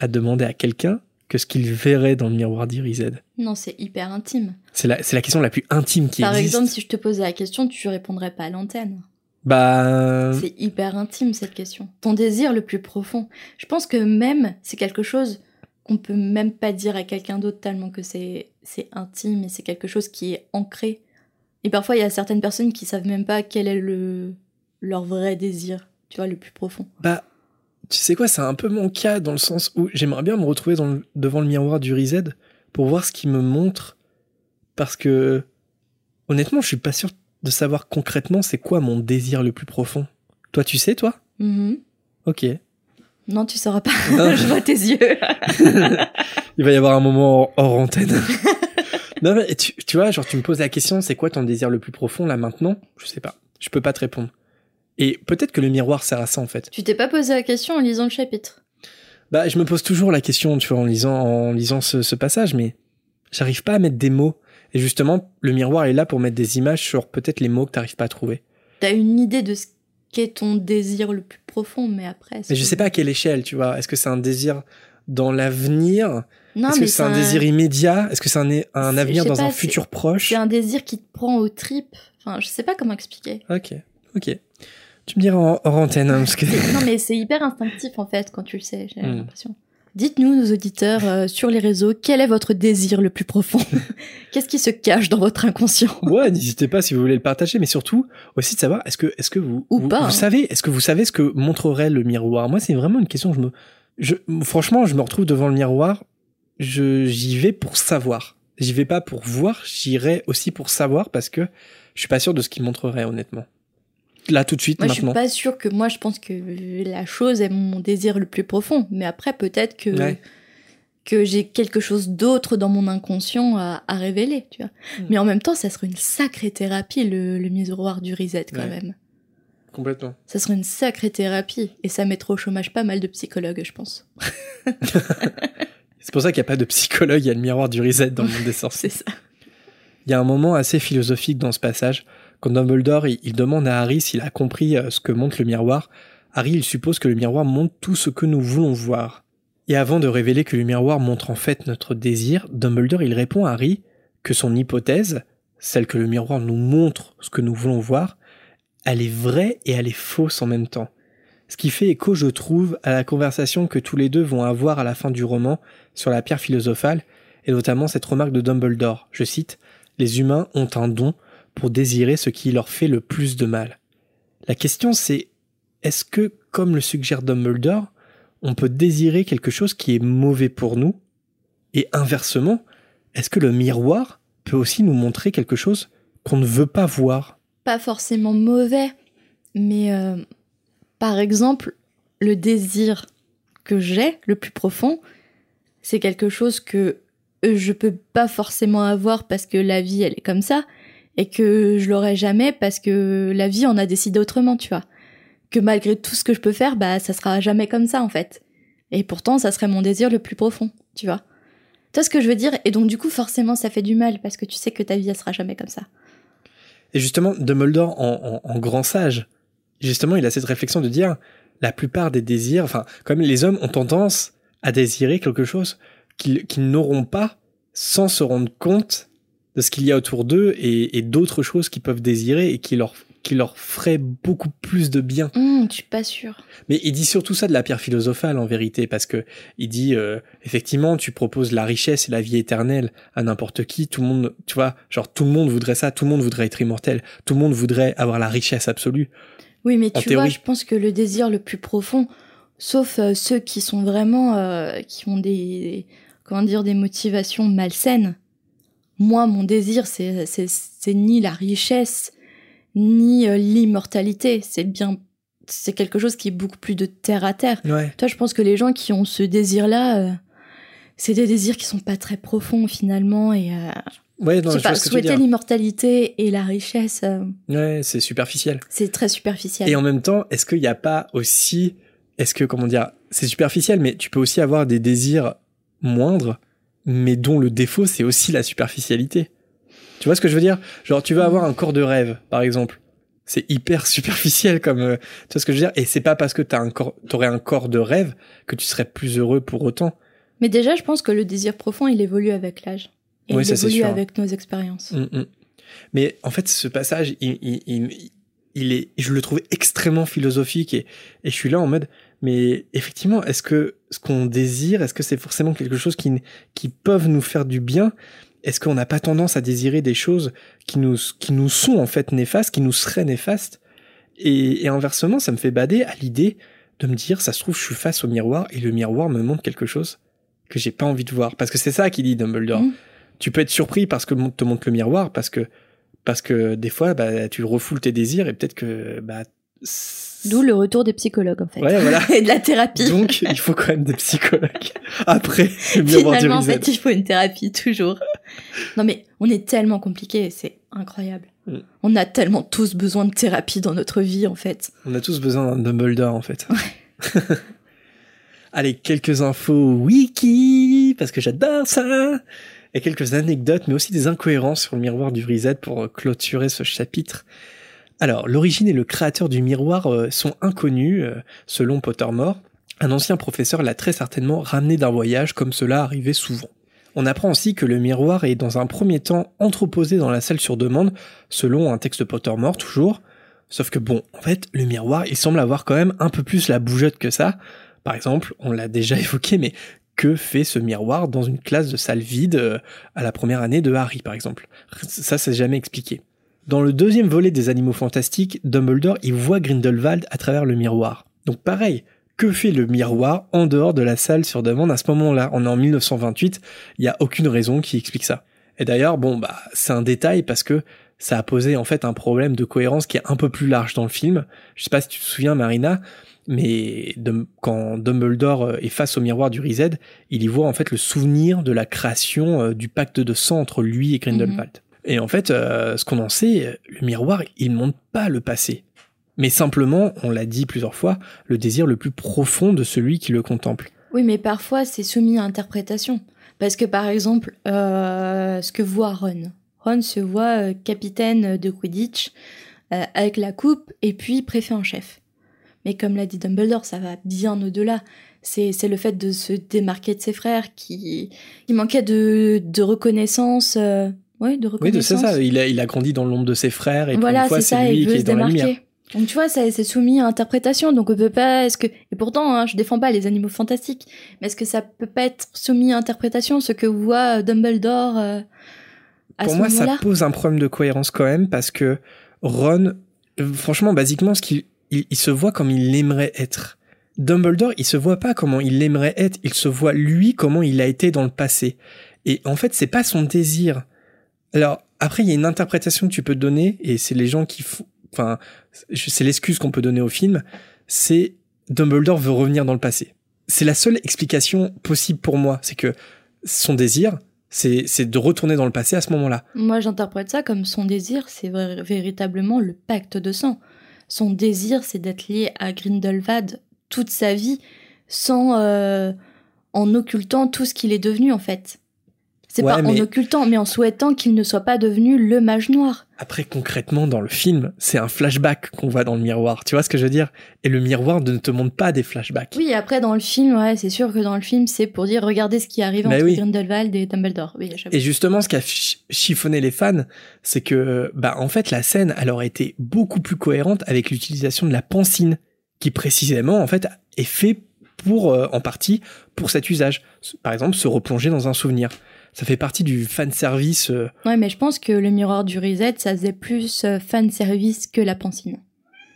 à demander à quelqu'un que ce qu'il verrait dans le miroir d'Irised? Non, c'est hyper intime. C'est la, c'est la question la plus intime qui Par existe. Par exemple, si je te posais la question, tu répondrais pas à l'antenne. Bah... C'est hyper intime cette question. Ton désir le plus profond. Je pense que même, c'est quelque chose... qu'on peut même pas dire à quelqu'un d'autre tellement que c'est, c'est intime et c'est quelque chose qui est ancré. Et parfois, il y a certaines personnes qui savent même pas quel est le, leur vrai désir, tu vois, le plus profond. Bah, tu sais quoi, c'est un peu mon cas dans le sens où j'aimerais bien me retrouver dans le, devant le miroir du Riséd pour voir ce qu'il me montre. Parce que, honnêtement, je suis pas sûr de savoir concrètement c'est quoi mon désir le plus profond. Toi, tu sais, toi ? Mm-hmm. Ok. Non, tu sauras pas. Non, je vois tes yeux. Il va y avoir un moment hors antenne. Non, mais tu, tu vois, genre, tu me poses la question, c'est quoi ton désir le plus profond, là, maintenant ? Je sais pas. Je peux pas te répondre. Et peut-être que le miroir sert à ça, en fait. Tu t'es pas posé la question en lisant le chapitre ? Bah, je me pose toujours la question, tu vois, en lisant, en lisant ce, ce passage, mais j'arrive pas à mettre des mots. Et justement, le miroir est là pour mettre des images sur peut-être les mots que t'arrives pas à trouver. T'as une idée de ce qu'est ton désir le plus profond, mais après... Mais je sais pas à quelle échelle, tu vois. Est-ce que c'est un désir dans l'avenir ? Non, Est-ce que c'est un, un désir immédiat ? Est-ce que c'est un, un avenir dans pas, un futur c'est... proche ? C'est un désir qui te prend aux tripes. Enfin, je sais pas comment expliquer. Ok, ok. Tu me diras en, en antenne, hein, parce que... Non, mais c'est hyper instinctif, en fait, quand tu le sais, j'ai mm. l'impression. Dites-nous, nos auditeurs, euh, sur les réseaux, quel est votre désir le plus profond ? Qu'est-ce qui se cache dans votre inconscient ? Ouais, n'hésitez pas si vous voulez le partager, mais surtout aussi de savoir, est-ce que, est-ce que vous, Ou vous, pas, vous hein. savez, est-ce que vous savez ce que montrerait le miroir ? Moi, c'est vraiment une question. Je me, je, franchement, je me retrouve devant le miroir. Je, j'y vais pour savoir. J'y vais pas pour voir. J'irai aussi pour savoir parce que je suis pas sûr de ce qu'il montrerait, honnêtement. Là, tout de suite, moi, maintenant. Moi, je suis pas sûre que... Moi, je pense que la chose est mon désir le plus profond. Mais après, peut-être que, ouais. que j'ai quelque chose d'autre dans mon inconscient à, à révéler, tu vois. Mmh. Mais en même temps, ça serait une sacrée thérapie, le, le miroir du Riséd, quand ouais. même. Complètement. Ça serait une sacrée thérapie. Et ça mettrait au chômage pas mal de psychologues, je pense. C'est pour ça qu'il n'y a pas de psychologue, il y a le miroir du Riséd dans le monde des sorciers. C'est ça. Il y a un moment assez philosophique dans ce passage... Quand Dumbledore, il demande à Harry s'il a compris ce que montre le miroir, Harry, il suppose que le miroir montre tout ce que nous voulons voir. Et avant de révéler que le miroir montre en fait notre désir, Dumbledore, il répond à Harry que son hypothèse, celle que le miroir nous montre ce que nous voulons voir, elle est vraie et elle est fausse en même temps. Ce qui fait écho, je trouve, à la conversation que tous les deux vont avoir à la fin du roman sur la pierre philosophale, et notamment cette remarque de Dumbledore, je cite, « Les humains ont un don » pour désirer ce qui leur fait le plus de mal. La question c'est, est-ce que comme le suggère Dumbledore, on peut désirer quelque chose qui est mauvais pour nous. Et inversement, est-ce que le miroir peut aussi nous montrer quelque chose qu'on ne veut pas voir ? Pas forcément mauvais, mais euh, par exemple, le désir que j'ai, le plus profond, c'est quelque chose que je peux pas forcément avoir parce que la vie, elle est comme ça, et que je l'aurai jamais parce que la vie en a décidé autrement, tu vois. Que malgré tout ce que je peux faire, bah ça sera jamais comme ça, en fait. Et pourtant, ça serait mon désir le plus profond, tu vois. Tu vois ce que je veux dire ? Et donc, du coup, forcément, ça fait du mal, parce que tu sais que ta vie, elle sera jamais comme ça. Et justement, Dumbledore, en, en, en grand sage, justement, il a cette réflexion de dire, la plupart des désirs, enfin, comme les hommes ont tendance à désirer quelque chose qu'ils, qu'ils n'auront pas sans se rendre compte de ce qu'il y a autour d'eux et, et d'autres choses qu'ils peuvent désirer et qui leur, qui leur feraient beaucoup plus de bien. Mmh, je suis pas sûre. Mais il dit surtout ça de la pierre philosophale, en vérité, parce que il dit, euh, effectivement, tu proposes la richesse et la vie éternelle à n'importe qui, tout le monde, tu vois, genre, tout le monde voudrait ça, tout le monde voudrait être immortel, tout le monde voudrait avoir la richesse absolue. Oui, mais en tu théorie. Vois, je pense que le désir le plus profond, sauf euh, ceux qui sont vraiment, euh, qui ont des, des, comment dire, des motivations malsaines, moi, mon désir, c'est, c'est, c'est ni la richesse, ni euh, l'immortalité. C'est bien, c'est quelque chose qui est beaucoup plus de terre à terre. Ouais. Toi, je pense que les gens qui ont ce désir-là, euh, c'est des désirs qui sont pas très profonds finalement. Et euh, ouais, non, je sais pas, souhaiter l'immortalité et la richesse. Euh, ouais, c'est superficiel. C'est très superficiel. Et en même temps, est-ce qu'il n'y a pas aussi, est-ce que comment dire, c'est superficiel, mais tu peux aussi avoir des désirs moindres, mais dont le défaut, c'est aussi la superficialité. Tu vois ce que je veux dire ? Genre, tu vas avoir un corps de rêve, par exemple. C'est hyper superficiel comme... Euh, tu vois ce que je veux dire ? Et c'est pas parce que t'as un corps, t'aurais un corps de rêve que tu serais plus heureux pour autant. Mais déjà, je pense que le désir profond, il évolue avec l'âge. Et oui, il ça, évolue c'est sûr, avec hein. nos expériences. Mm-mm. Mais en fait, ce passage, il, il, il, il est, je le trouve extrêmement philosophique et, et je suis là en mode... Mais effectivement, est-ce que ce qu'on désire, est-ce que c'est forcément quelque chose qui, qui peuvent nous faire du bien ? Est-ce qu'on n'a pas tendance à désirer des choses qui nous, qui nous sont en fait néfastes, qui nous seraient néfastes ? Et, et inversement, ça me fait bader à l'idée de me dire, ça se trouve, je suis face au miroir et le miroir me montre quelque chose que j'ai pas envie de voir. Parce que c'est ça qu'il dit Dumbledore. Mmh. Tu peux être surpris parce que te montre le miroir, parce que, parce que des fois, bah, tu refoules tes désirs et peut-être que... Bah, d'où le retour des psychologues, en fait. Ouais, voilà. Et de la thérapie. Donc, il faut quand même des psychologues. Après, le miroir du Riséd. Finalement, en fait, il faut une thérapie, toujours. Non, mais on est tellement compliqués, c'est incroyable. Mm. On a tellement tous besoin de thérapie dans notre vie, en fait. On a tous besoin d'un Dumbledore, en fait. Ouais. Allez, quelques infos wiki, parce que j'adore ça. Et quelques anecdotes, mais aussi des incohérences sur le miroir du Riséd pour clôturer ce chapitre. Alors, l'origine et le créateur du miroir euh, sont inconnus, euh, selon Pottermore. Un ancien professeur l'a très certainement ramené d'un voyage, comme cela arrivait souvent. On apprend aussi que le miroir est dans un premier temps entreposé dans la salle sur demande, selon un texte Pottermore toujours. Sauf que bon, en fait, le miroir, il semble avoir quand même un peu plus la bougeotte que ça. Par exemple, on l'a déjà évoqué, mais que fait ce miroir dans une classe de salle vide euh, à la première année de Harry, par exemple ? Ça, c'est jamais expliqué. Dans le deuxième volet des Animaux Fantastiques, Dumbledore y voit Grindelwald à travers le miroir. Donc pareil, que fait le miroir en dehors de la salle sur demande à ce moment-là ? On est en dix-neuf cent vingt-huit, il n'y a aucune raison qui explique ça. Et d'ailleurs, bon, bah, c'est un détail parce que ça a posé en fait un problème de cohérence qui est un peu plus large dans le film. Je sais pas si tu te souviens, Marina, mais de, quand Dumbledore est face au miroir du Riséd, il y voit en fait le souvenir de la création du pacte de sang entre lui et Grindelwald. Mmh. Et en fait, euh, ce qu'on en sait, le miroir, il ne montre pas le passé. Mais simplement, on l'a dit plusieurs fois, le désir le plus profond de celui qui le contemple. Oui, mais parfois, c'est soumis à interprétation. Parce que par exemple, euh, ce que voit Ron. Ron se voit euh, capitaine de Quidditch, euh, avec la coupe, et puis préfet en chef. Mais comme l'a dit Dumbledore, ça va bien au-delà. C'est, c'est le fait de se démarquer de ses frères qui, qui manquait de, de reconnaissance... Euh, Oui, de reconnaissance. Oui, c'est ça. Il a, il a grandi dans l'ombre de ses frères et voilà, pour une fois, c'est, c'est ça, lui qui est dans démarquer. La lumière. Donc, tu vois, ça, c'est soumis à interprétation. Donc, on peut pas, est-ce que, et pourtant, hein, je défends pas les Animaux Fantastiques, mais est-ce que ça peut pas être soumis à interprétation, ce que voit Dumbledore, euh, à pour ce moi, moment-là ? Ça pose un problème de cohérence quand même, parce que Ron, franchement, basiquement, ce qu'il, il, il se voit comme il aimerait être. Dumbledore, il se voit pas comment il aimerait être, il se voit lui comment il a été dans le passé. Et en fait, c'est pas son désir. Alors, après, il y a une interprétation que tu peux donner, et c'est les gens qui font, enfin, c'est l'excuse qu'on peut donner au film, c'est Dumbledore veut revenir dans le passé. C'est la seule explication possible pour moi, c'est que son désir, c'est, c'est de retourner dans le passé à ce moment-là. Moi, j'interprète ça comme son désir, c'est v- véritablement le pacte de sang. Son désir, c'est d'être lié à Grindelwald toute sa vie, sans euh, en occultant tout ce qu'il est devenu, en fait. C'est ouais, pas mais... en occultant, mais en souhaitant qu'il ne soit pas devenu le mage noir. Après, concrètement, dans le film, c'est un flashback qu'on voit dans le miroir. Tu vois ce que je veux dire ? Et le miroir ne te montre pas des flashbacks. Oui, après, dans le film, ouais, c'est sûr que dans le film, c'est pour dire, regardez ce qui est arrivé mais entre oui. Grindelwald et Dumbledore. Oui, et justement, ce qu'a ch- chiffonné les fans, c'est que, bah, en fait, la scène, elle aurait été beaucoup plus cohérente avec l'utilisation de la pancine, qui précisément, en fait, est fait pour, euh, en partie, pour cet usage. Par exemple, se replonger dans un souvenir. Ça fait partie du fanservice. Euh... Ouais, mais je pense que le miroir du Riséd, ça faisait plus fanservice que la pancine.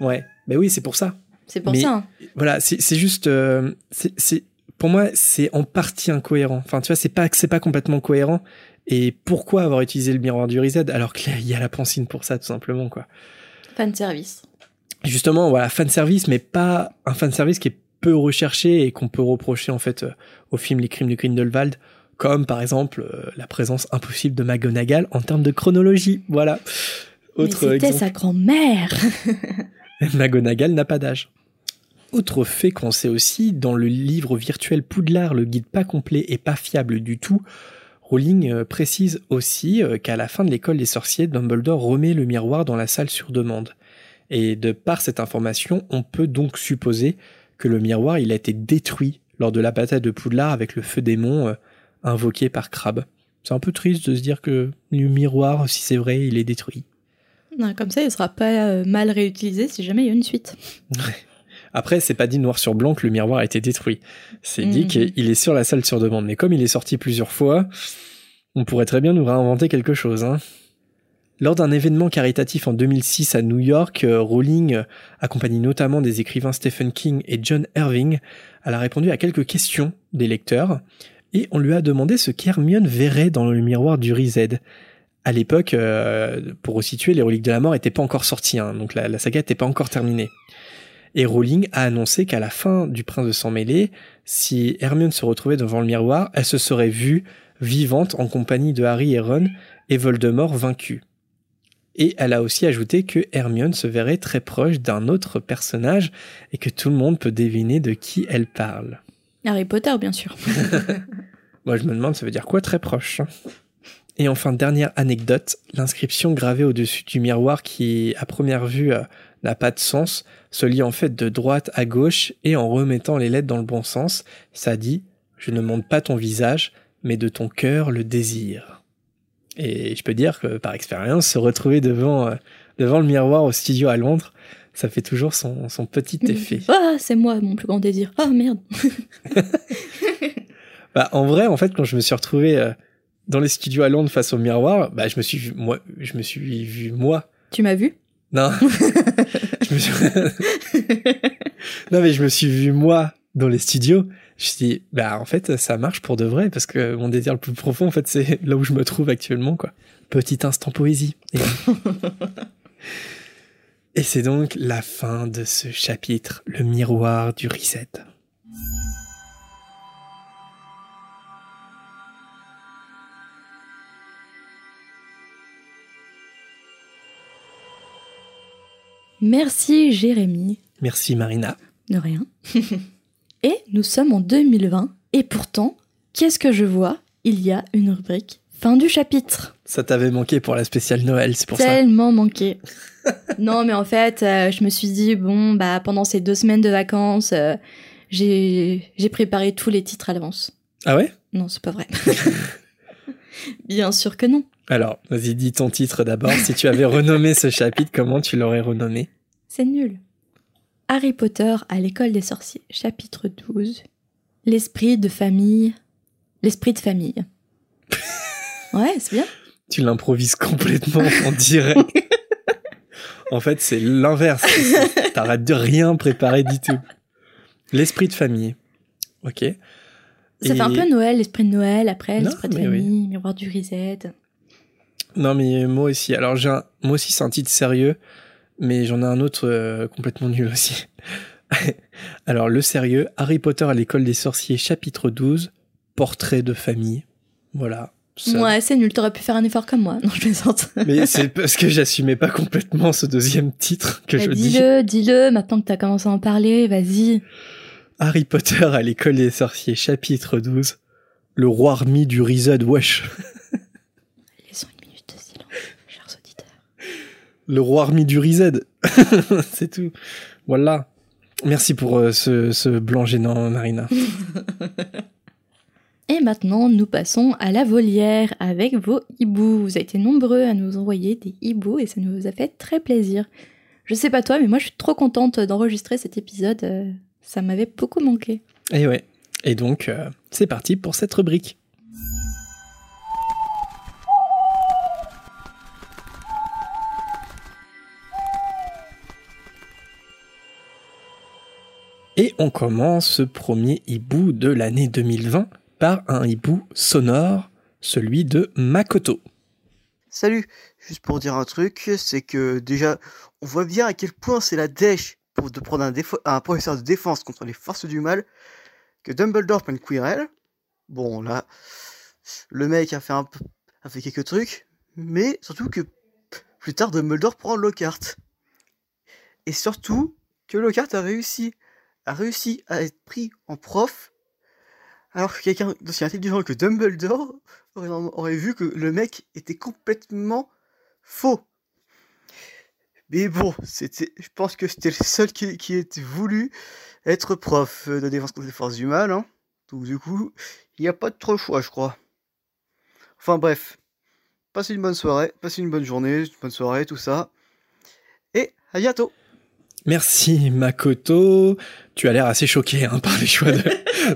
Ouais, mais oui, c'est pour ça. C'est pour mais ça. Hein. Voilà, c'est, c'est juste... Euh, c'est, c'est, pour moi, c'est en partie incohérent. Enfin, tu vois, c'est pas, c'est pas complètement cohérent. Et pourquoi avoir utilisé le miroir du Riséd alors qu'il y a la pancine pour ça, tout simplement, quoi. Fanservice. Justement, voilà, fanservice, mais pas un fanservice qui est peu recherché et qu'on peut reprocher, en fait, euh, au film Les Crimes de Grindelwald, comme par exemple euh, la présence impossible de McGonagall en termes de chronologie. Voilà. Autre mais c'était exemple. Sa grand-mère. McGonagall n'a pas d'âge. Autre fait qu'on sait aussi, dans le livre virtuel Poudlard, le guide pas complet et pas fiable du tout, Rowling euh, précise aussi euh, qu'à la fin de l'école des sorciers, Dumbledore remet le miroir dans la salle sur demande. Et de par cette information, on peut donc supposer que le miroir il a été détruit lors de la bataille de Poudlard avec le feu démon euh, invoqué par Crabbe. C'est un peu triste de se dire que le miroir, si c'est vrai, il est détruit. Non, comme ça, il ne sera pas mal réutilisé si jamais il y a une suite. Après, c'est pas dit noir sur blanc que le miroir a été détruit. C'est mmh. dit qu'il est sur la salle sur demande. Mais comme il est sorti plusieurs fois, on pourrait très bien nous réinventer quelque chose. Hein. Lors d'un événement caritatif en deux mille six à New York, Rowling, accompagnée notamment des écrivains Stephen King et John Irving, elle a répondu à quelques questions des lecteurs. Et on lui a demandé ce qu'Hermione verrait dans le miroir du Riséd. À l'époque, euh, pour resituer, les reliques de la mort n'étaient pas encore sorties, hein, donc la, la saga n'était pas encore terminée. Et Rowling a annoncé qu'à la fin du Prince de Sang Mêlé, si Hermione se retrouvait devant le miroir, elle se serait vue vivante en compagnie de Harry et Ron et Voldemort vaincu. Et elle a aussi ajouté que Hermione se verrait très proche d'un autre personnage et que tout le monde peut deviner de qui elle parle. Harry Potter, bien sûr. Moi, je me demande, ça veut dire quoi, très proche. Et enfin, dernière anecdote, l'inscription gravée au-dessus du miroir qui, à première vue, euh, n'a pas de sens, se lit en fait de droite à gauche et en remettant les lettres dans le bon sens, ça dit « Je ne montre pas ton visage, mais de ton cœur le désir ». Et je peux dire que, par expérience, se retrouver devant, euh, devant le miroir au studio à Londres, ça fait toujours son, son petit effet. Ah, c'est moi, mon plus grand désir. Ah, merde. Bah, en vrai, en fait, quand je me suis retrouvé euh, dans les studios à Londres face au miroir, bah, je me suis vu, moi, je me suis vu, moi. Tu m'as vu? Non. je me suis... non, mais je me suis vu, moi, dans les studios. Je me suis dit, bah, en fait, ça marche pour de vrai, parce que mon désir le plus profond, en fait, c'est là où je me trouve actuellement, quoi. Petit instant poésie. Et... Et c'est donc la fin de ce chapitre, le miroir du Riséd. Merci Jérémy. Merci Marina. De rien. Et nous sommes en deux mille vingt, et pourtant, qu'est-ce que je vois ? Il y a une rubrique fin du chapitre. Ça t'avait manqué pour la spéciale Noël, c'est pour Tellement ça. Tellement manqué. Non, mais en fait, euh, je me suis dit, bon, bah, pendant ces deux semaines de vacances, euh, j'ai, j'ai préparé tous les titres à l'avance. Ah ouais ? Non, c'est pas vrai. Bien sûr que non. Alors, vas-y, dis ton titre d'abord. Si tu avais renommé ce chapitre, comment tu l'aurais renommé ? C'est nul. Harry Potter à l'école des sorciers, chapitre douze. L'esprit de famille. L'esprit de famille. Ouais, c'est bien. Tu l'improvises complètement en direct. En fait, c'est l'inverse. T'arrêtes de rien préparer du tout. L'esprit de famille. Ok. Ça Et... fait un peu Noël, l'esprit de Noël, après, non, l'esprit de famille, oui. Miroir du Riséd. Non, mais moi aussi. Alors, j'ai un... moi aussi, c'est un titre sérieux, mais j'en ai un autre euh, complètement nul aussi. Alors, le sérieux, Harry Potter à l'école des sorciers, chapitre douze, portrait de famille. Voilà. Ça... Ouais, c'est nul, t'aurais pu faire un effort comme moi. Non, je plaisante. Mais c'est parce que j'assumais pas complètement ce deuxième titre que bah, je dis. Dis-le, dis-le, maintenant que t'as commencé à en parler, vas-y. Harry Potter à l'école des sorciers, chapitre douze, le roi remis du Riséd, wesh. Laissons une minute de silence, chers auditeurs. Le roi remis du Riséd, c'est tout. Voilà. Merci pour euh, ce, ce blanc gênant, Marina. Et maintenant, nous passons à la volière avec vos hiboux. Vous avez été nombreux à nous envoyer des hiboux et ça nous a fait très plaisir. Je sais pas toi, mais moi je suis trop contente d'enregistrer cet épisode. Ça m'avait beaucoup manqué. Et ouais. Et donc, euh, c'est parti pour cette rubrique. Et on commence ce premier hibou de l'année deux mille vingt par un hibou sonore, celui de Makoto. Salut, juste pour dire un truc, c'est que déjà, on voit bien à quel point c'est la dèche pour de prendre un, déf- un professeur de défense contre les forces du mal, que Dumbledore prenne Quirrell. Bon, là, le mec a fait, un p- a fait quelques trucs, mais surtout que plus tard, Dumbledore prend Lockhart. Et surtout que Lockhart a réussi a réussi à être pris en prof, alors que quelqu'un d'aussi intelligent que Dumbledore aurait, aurait vu que le mec était complètement faux. Mais bon, c'était, je pense que c'était le seul qui, qui était voulu être prof de défense contre les forces du mal. Hein. Donc du coup, il n'y a pas de trop choix, je crois. Enfin bref, passez une bonne soirée, passez une bonne journée, une bonne soirée, tout ça. Et à bientôt. Merci Makoto. Tu as l'air assez choqué hein, par les choix de,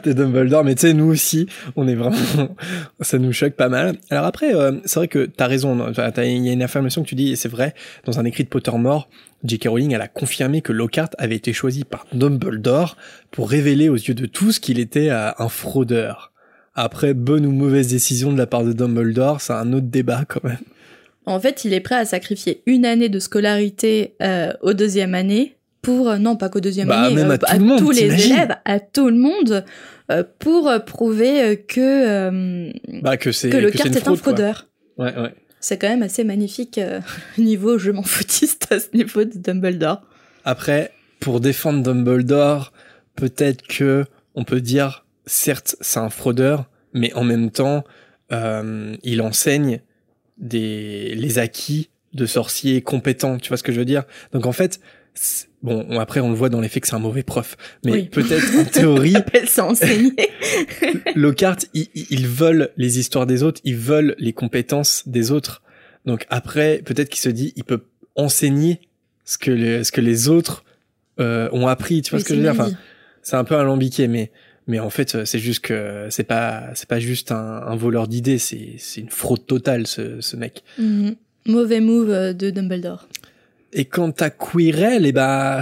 de Dumbledore, mais tu sais, nous aussi, on est vraiment... ça nous choque pas mal. Alors après, euh, c'est vrai que t'as raison, il y a une affirmation que tu dis, et c'est vrai, dans un écrit de Pottermore, J K. Rowling, elle a confirmé que Lockhart avait été choisi par Dumbledore pour révéler aux yeux de tous qu'il était euh, un fraudeur. Après, bonne ou mauvaise décision de la part de Dumbledore, c'est un autre débat quand même. En fait, il est prêt à sacrifier une année de scolarité euh, aux deuxième année pour... Euh, non, pas qu'aux deuxième bah, année, euh, à, à monde, tous les élèves, à tout le monde, euh, pour prouver que, euh, bah, que, c'est, que le Lockhart est un fraudeur. Ouais, ouais. C'est quand même assez magnifique euh, niveau je m'en foutiste à ce niveau de Dumbledore. Après, pour défendre Dumbledore, peut-être que on peut dire, certes, c'est un fraudeur, mais en même temps, euh, il enseigne des les acquis de sorciers compétents, tu vois ce que je veux dire. Donc en fait, bon, après on le voit dans les faits que c'est un mauvais prof, mais oui. Peut-être en théorie, ça enseigner. Lockhart, ils, ils veulent les histoires des autres, ils veulent les compétences des autres. Donc après, peut-être qu'il se dit, il peut enseigner ce que les, ce que les autres euh, ont appris, tu vois oui, ce que je veux dire. Enfin, c'est un peu alambiqué, mais mais en fait, c'est juste que c'est pas c'est pas juste un, un voleur d'idées, c'est c'est une fraude totale ce ce mec. Mmh. Mauvais move de Dumbledore. Et quant à Quirrell, eh ben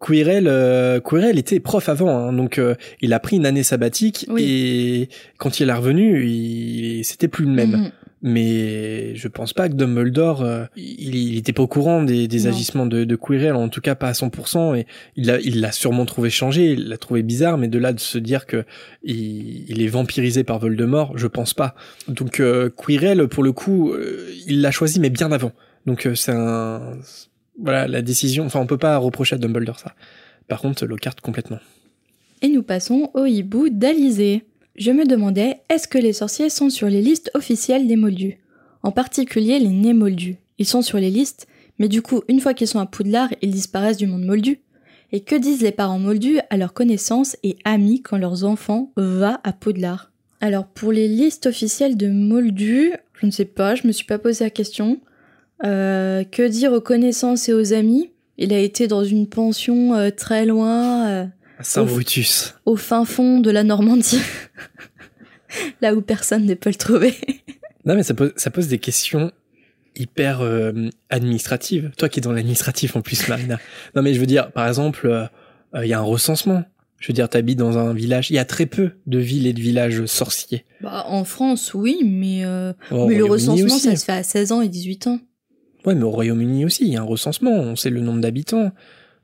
Quirrell euh, Quirrell était prof avant, hein, donc euh, il a pris une année sabbatique oui. Et quand il est revenu, il, c'était plus le même. Mmh. Mais je pense pas que Dumbledore, euh, il, il était pas au courant des, des agissements de, de Quirrell, en tout cas pas à cent pour cent, et il l'a, il l'a sûrement trouvé changé, il l'a trouvé bizarre, mais de là de se dire que il, il est vampirisé par Voldemort, je pense pas. Donc euh, Quirrell, pour le coup, euh, il l'a choisi, mais bien avant. Donc euh, c'est un... Voilà, la décision... Enfin, on peut pas reprocher à Dumbledore ça. Par contre, Lockhart complètement. Et nous passons au hibou d'Alizée. Je me demandais, est-ce que les sorciers sont sur les listes officielles des Moldus ? En particulier les nés Moldus. Ils sont sur les listes, mais du coup, une fois qu'ils sont à Poudlard, ils disparaissent du monde Moldu. Et que disent les parents Moldus à leurs connaissances et amis quand leurs enfants va à Poudlard ? Alors, pour les listes officielles de Moldus, je ne sais pas, je me suis pas posé la question. Euh, que dire aux connaissances et aux amis ? Il a été dans une pension euh, très loin... Euh... Saint-Brutus. Au, f- au fin fond de la Normandie. Là où personne ne peut le trouver. Non, mais ça pose, ça pose des questions hyper euh, administrative. Toi qui es dans l'administratif en plus, Marina. Non mais je veux dire, par exemple, il euh, y a un recensement. Je veux dire, t'habites dans un village. Il y a très peu de villes et de villages sorciers. Bah, en France, oui, mais, euh... oh, mais le recensement, ça se fait à seize ans et dix-huit ans. Ouais, mais au Royaume-Uni aussi, il y a un recensement. On sait le nombre d'habitants.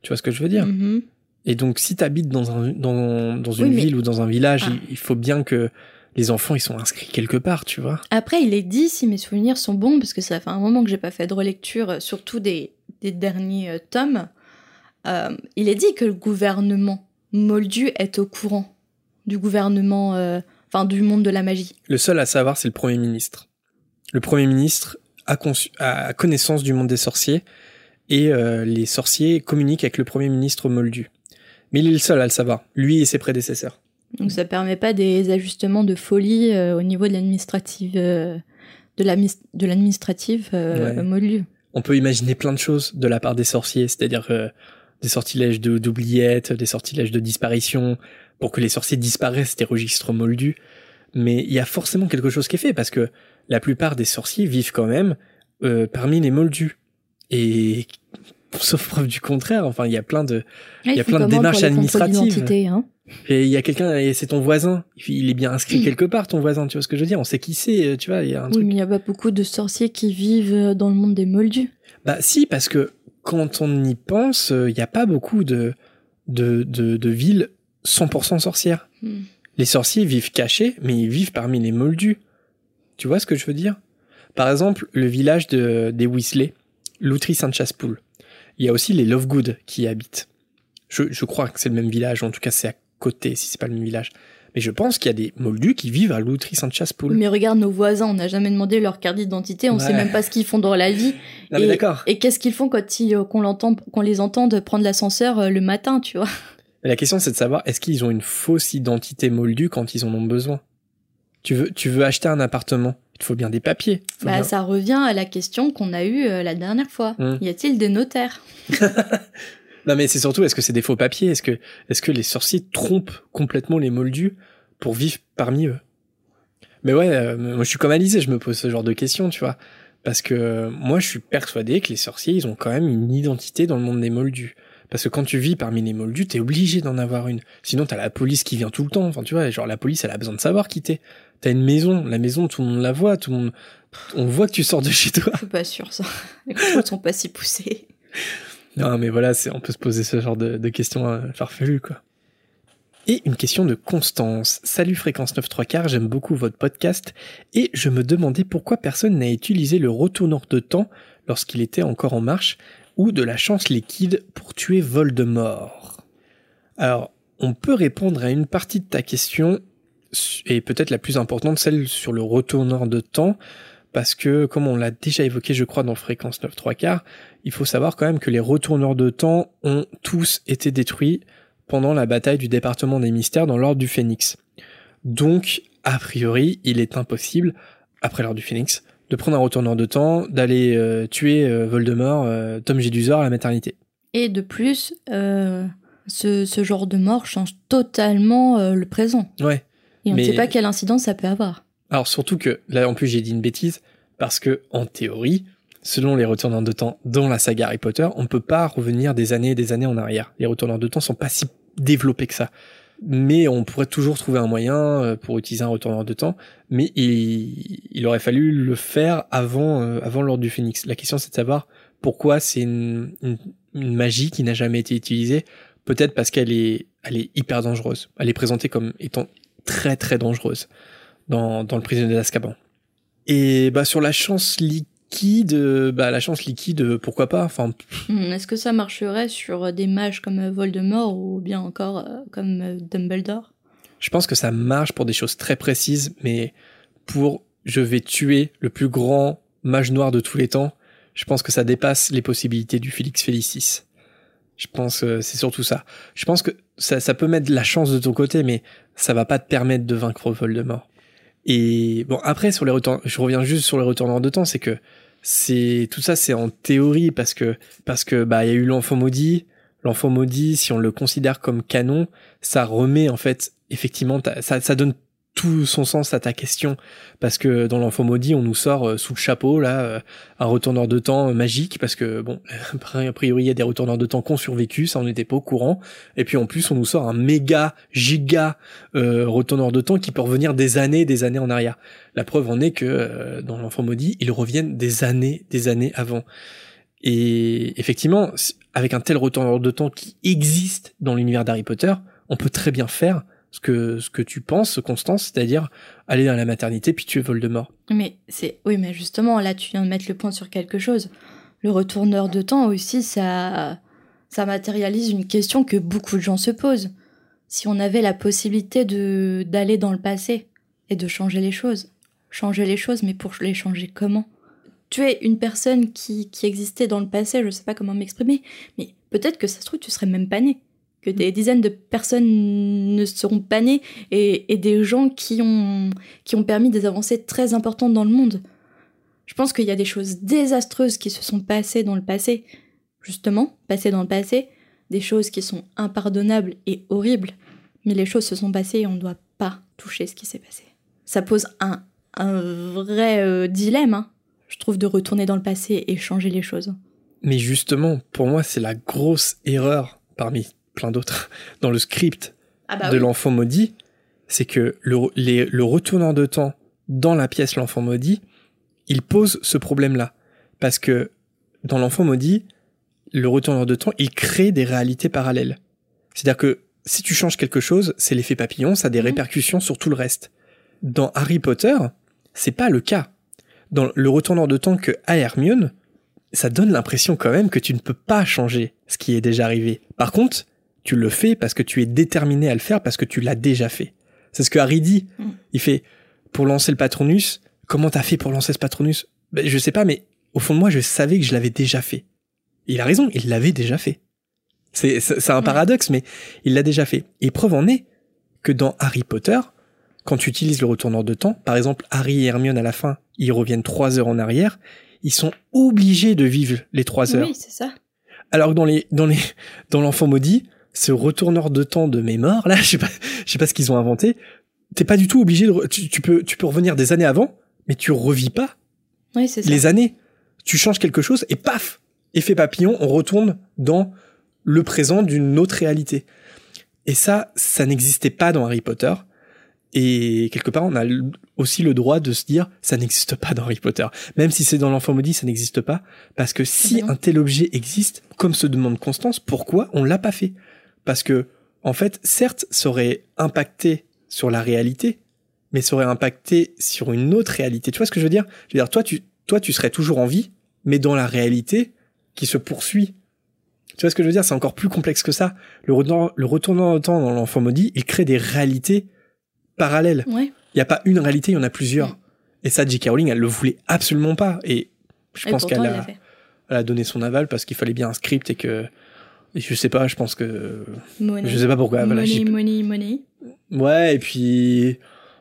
Tu vois ce que je veux dire? Mm-hmm. Et donc, si t'habites dans un, dans, dans une oui, mais... ville ou dans un village, ah. il, il faut bien que les enfants, ils sont inscrits quelque part, tu vois. Après, il est dit, si mes souvenirs sont bons, parce que ça fait un moment que j'ai pas fait de relecture, surtout des, des derniers euh, tomes, euh, il est dit que le gouvernement Moldu est au courant du gouvernement, euh, enfin du monde de la magie. Le seul à savoir, c'est le Premier ministre. Le Premier ministre a, conçu, a connaissance du monde des sorciers et euh, les sorciers communiquent avec le Premier ministre Moldu. Mais il est le seul à le savoir, lui et ses prédécesseurs. Donc ça permet pas des ajustements de folie euh, au niveau de l'administrative, euh, de, l'admi- de l'administrative euh, ouais. Moldu. On peut imaginer plein de choses de la part des sorciers, c'est-à-dire euh, des sortilèges de, d'oubliettes, des sortilèges de disparition, pour que les sorciers disparaissent des registres moldus. Mais il y a forcément quelque chose qui est fait, parce que la plupart des sorciers vivent quand même euh, parmi les moldus. Et sauf preuve du contraire, enfin, il y a plein de, il ouais, y a plein de démarches administratives. Hein et il y a quelqu'un, et c'est ton voisin. Il est bien inscrit mmh. quelque part, ton voisin, tu vois ce que je veux dire? On sait qui c'est, tu vois, il y a un oui, truc. Oui, mais il y a pas beaucoup de sorciers qui vivent dans le monde des moldus. Bah, si, parce que quand on y pense, il y a pas beaucoup de, de, de, de villes cent pour cent sorcières. Mmh. Les sorciers vivent cachés, mais ils vivent parmi les moldus. Tu vois ce que je veux dire? Par exemple, le village de, des Weasley, Loutry-Sainte-Chassepoule. Il y a aussi les Lovegood qui y habitent. Je, je crois que c'est le même village, en tout cas c'est à côté, si c'est pas le même village. Mais je pense qu'il y a des moldus qui vivent à Loutry-Sainte-Chassepoule. Mais regarde nos voisins, on n'a jamais demandé leur carte d'identité, on ouais. sait même pas ce qu'ils font dans la vie. Non, et, mais d'accord. Et qu'est-ce qu'ils font quand ils, qu'on l'entend, qu'on les entende prendre l'ascenseur le matin, tu vois. Mais la question c'est de savoir, est-ce qu'ils ont une fausse identité moldue quand ils en ont besoin? Tu veux, tu veux acheter un appartement? Il faut bien des papiers. Bah, bien... Ça revient à la question qu'on a eue euh, la dernière fois. Mmh. Y a-t-il des notaires? Non, mais c'est surtout, est-ce que c'est des faux papiers? Est-ce que, est-ce que les sorciers trompent complètement les moldus pour vivre parmi eux? Mais ouais, euh, moi, je suis comme Alizé, je me pose ce genre de questions, tu vois. Parce que euh, moi, je suis persuadé que les sorciers, ils ont quand même une identité dans le monde des moldus. Parce que quand tu vis parmi les moldus, t'es obligé d'en avoir une. Sinon, t'as la police qui vient tout le temps. Enfin, tu vois, genre, la police, elle a besoin de savoir qui t'es. T'as une maison, la maison, tout le monde la voit, tout le monde... On voit que tu sors de chez toi. Je suis pas sûre, ça. Les contrôles sont pas si poussés. Non, mais voilà, c'est... on peut se poser ce genre de, de questions euh, farfelues, quoi. Et une question de Constance. Salut Fréquence neuf trois quarts, j'aime beaucoup votre podcast et je me demandais pourquoi personne n'a utilisé le retourneur de temps lorsqu'il était encore en marche ou de la chance liquide pour tuer Voldemort. Alors, on peut répondre à une partie de ta question et peut-être la plus importante, celle sur le retourneur de temps, parce que, comme on l'a déjà évoqué, je crois, dans Fréquence neuf trois quarts, il faut savoir quand même que les retourneurs de temps ont tous été détruits pendant la bataille du département des mystères dans l'Ordre du Phénix. Donc, a priori, il est impossible, après l'Ordre du Phénix, de prendre un retourneur de temps, d'aller euh, tuer euh, Voldemort, euh, Tom Jedusor à la maternité. Et de plus, euh, ce, ce genre de mort change totalement euh, le présent. Ouais. Et on ne mais... sait pas quelle incidence ça peut avoir. Alors surtout que, là en plus j'ai dit une bêtise, parce que en théorie, selon les retourneurs de temps dans la saga Harry Potter, on ne peut pas revenir des années et des années en arrière. Les retourneurs de temps sont pas si développés que ça. Mais on pourrait toujours trouver un moyen pour utiliser un retourneur de temps, mais il, il aurait fallu le faire avant, euh, avant l'Ordre du Phénix. La question c'est de savoir pourquoi c'est une, une, une magie qui n'a jamais été utilisée, peut-être parce qu'elle est, elle est hyper dangereuse. Elle est présentée comme étant très très dangereuse dans, dans le Prisonnier d'Azkaban. Et bah sur la chance liquide, bah la chance liquide, pourquoi pas, enfin... Mmh, est-ce que ça marcherait sur des mages comme Voldemort ou bien encore euh, comme Dumbledore? Je pense que ça marche pour des choses très précises, mais pour « je vais tuer le plus grand mage noir de tous les temps », je pense que ça dépasse les possibilités du Félix Felicis. Je pense que c'est surtout ça. Je pense que ça, ça peut mettre de la chance de ton côté, mais ça va pas te permettre de vaincre Voldemort. Et bon, après, sur les retours, je reviens juste sur les retourneurs de temps, c'est que c'est, tout ça, c'est en théorie parce que, parce que, bah, il y a eu l'enfant maudit. L'enfant maudit, si on le considère comme canon, ça remet, en fait, effectivement, ça, ça donne tout son sens à ta question, parce que dans l'Enfant Maudit, on nous sort euh, sous le chapeau là euh, un retourneur de temps euh, magique, parce que bon, a priori il y a des retourneurs de temps qui ont survécu, ça on n'était pas au courant, et puis en plus on nous sort un méga giga euh, retourneur de temps qui peut revenir des années des années en arrière. La preuve en est que euh, dans l'Enfant Maudit, ils reviennent des années des années avant. Et effectivement, avec un tel retourneur de temps qui existe dans l'univers d'Harry Potter, on peut très bien faire ce que ce que tu penses, Constance, c'est-à-dire aller dans la maternité puis tuer Voldemort. Mais c'est oui, mais justement là tu viens de mettre le point sur quelque chose. Le retourneur de temps aussi, ça ça matérialise une question que beaucoup de gens se posent. Si on avait la possibilité de d'aller dans le passé et de changer les choses, changer les choses, mais pour les changer comment? Tuer une personne qui qui existait dans le passé, je sais pas comment m'exprimer, mais peut-être que ça se trouve tu serais même pas né. Que des dizaines de personnes ne seront pas nées et, et des gens qui ont, qui ont permis des avancées très importantes dans le monde. Je pense qu'il y a des choses désastreuses qui se sont passées dans le passé, justement, passées dans le passé, des choses qui sont impardonnables et horribles, mais les choses se sont passées et on ne doit pas toucher ce qui s'est passé. Ça pose un, un vrai euh, dilemme, hein, je trouve, de retourner dans le passé et changer les choses. Mais justement, pour moi, c'est la grosse erreur parmi plein d'autres, dans le script ah bah de oui. l'Enfant Maudit, c'est que le, les, le retourneur de temps dans la pièce L'Enfant Maudit, il pose ce problème-là. Parce que dans L'Enfant Maudit, le retourneur de temps, il crée des réalités parallèles. C'est-à-dire que si tu changes quelque chose, c'est l'effet papillon, ça a des mmh. répercussions sur tout le reste. Dans Harry Potter, c'est pas le cas. Dans le retourneur de temps que a Hermione, ça donne l'impression quand même que tu ne peux pas changer ce qui est déjà arrivé. Par contre, tu le fais parce que tu es déterminé à le faire, parce que tu l'as déjà fait. C'est ce que Harry dit. Mmh. Il fait, pour lancer le Patronus, comment t'as fait pour lancer ce Patronus? Ben, je sais pas, mais au fond de moi, je savais que je l'avais déjà fait. Il a raison, il l'avait déjà fait. C'est, c'est, c'est un mmh. paradoxe, mais il l'a déjà fait. Et preuve en est que dans Harry Potter, quand tu utilises le retourneur de temps, par exemple, Harry et Hermione à la fin, ils reviennent trois heures en arrière, ils sont obligés de vivre les trois heures. Oui, c'est ça. Alors que dans les, dans les, dans l'Enfant Maudit, ce retourneur de temps de mémoire, là, je sais pas, je sais pas ce qu'ils ont inventé. T'es pas du tout obligé de, tu, tu peux, tu peux revenir des années avant, mais tu revis pas. Oui, c'est ça. Les années. Tu changes quelque chose et paf! Effet papillon, on retourne dans le présent d'une autre réalité. Et ça, ça n'existait pas dans Harry Potter. Et quelque part, on a aussi le droit de se dire, ça n'existe pas dans Harry Potter. Même si c'est dans l'Enfant Maudit, ça n'existe pas. Parce que si un tel objet existe, comme se demande Constance, pourquoi on l'a pas fait? Parce que, en fait, certes, ça aurait impacté sur la réalité, mais ça aurait impacté sur une autre réalité. Tu vois ce que je veux dire? Je veux dire, toi, tu, toi, tu serais toujours en vie, mais dans la réalité qui se poursuit. Tu vois ce que je veux dire? C'est encore plus complexe que ça. Le retournant, le retournant au temps dans l'Enfant Maudit, il crée des réalités parallèles. Ouais. Il n'y a pas une réalité, il y en a plusieurs. Ouais. Et ça, J K. Rowling, elle le voulait absolument pas. Et je et pense qu'elle a, elle a donné son aval parce qu'il fallait bien un script et que, je sais pas, je pense que... Money. Je sais pas pourquoi. Voilà, money, money, money. Ouais, et puis,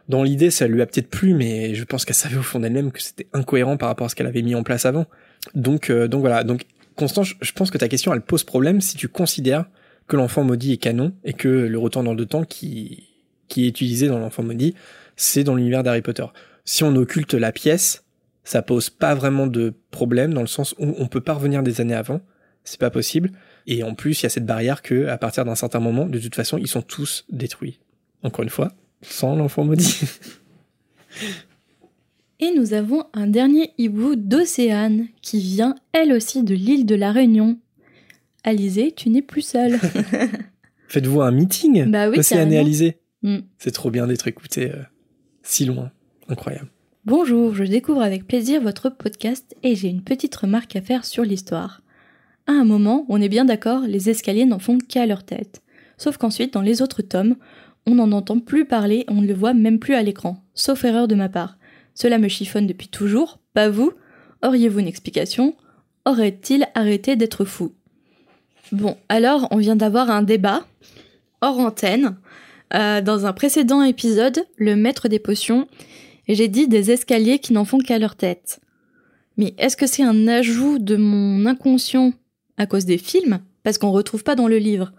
dans l'idée, ça lui a peut-être plu, mais je pense qu'elle savait au fond d'elle-même que c'était incohérent par rapport à ce qu'elle avait mis en place avant. Donc, euh, donc voilà. Donc, Constance, je pense que ta question, elle pose problème si tu considères que l'Enfant Maudit est canon et que le retourneur de temps qui, qui est utilisé dans l'Enfant Maudit, c'est dans l'univers d'Harry Potter. Si on occulte la pièce, ça pose pas vraiment de problème dans le sens où on peut pas revenir des années avant. C'est pas possible. Et en plus, il y a cette barrière que, à partir d'un certain moment, de toute façon, ils sont tous détruits. Encore une fois, sans l'Enfant Maudit. Et nous avons un dernier hibou d'Océane, qui vient, elle aussi, de l'île de la Réunion. Alizée, tu n'es plus seule. Faites-vous un meeting? Bah oui, Océane et Alizée. Mm. C'est trop bien d'être écouté euh, si loin. Incroyable. Bonjour, je découvre avec plaisir votre podcast et j'ai une petite remarque à faire sur l'histoire. À un moment, on est bien d'accord, les escaliers n'en font qu'à leur tête. Sauf qu'ensuite, dans les autres tomes, on n'en entend plus parler et on ne le voit même plus à l'écran. Sauf erreur de ma part. Cela me chiffonne depuis toujours, pas vous? Auriez-vous une explication? Aurait-il arrêté d'être fou? Bon, alors, on vient d'avoir un débat, hors antenne. Euh, dans un précédent épisode, le maître des potions, j'ai dit des escaliers qui n'en font qu'à leur tête. Mais est-ce que c'est un ajout de mon inconscient à cause des films, parce qu'on retrouve pas dans le livre?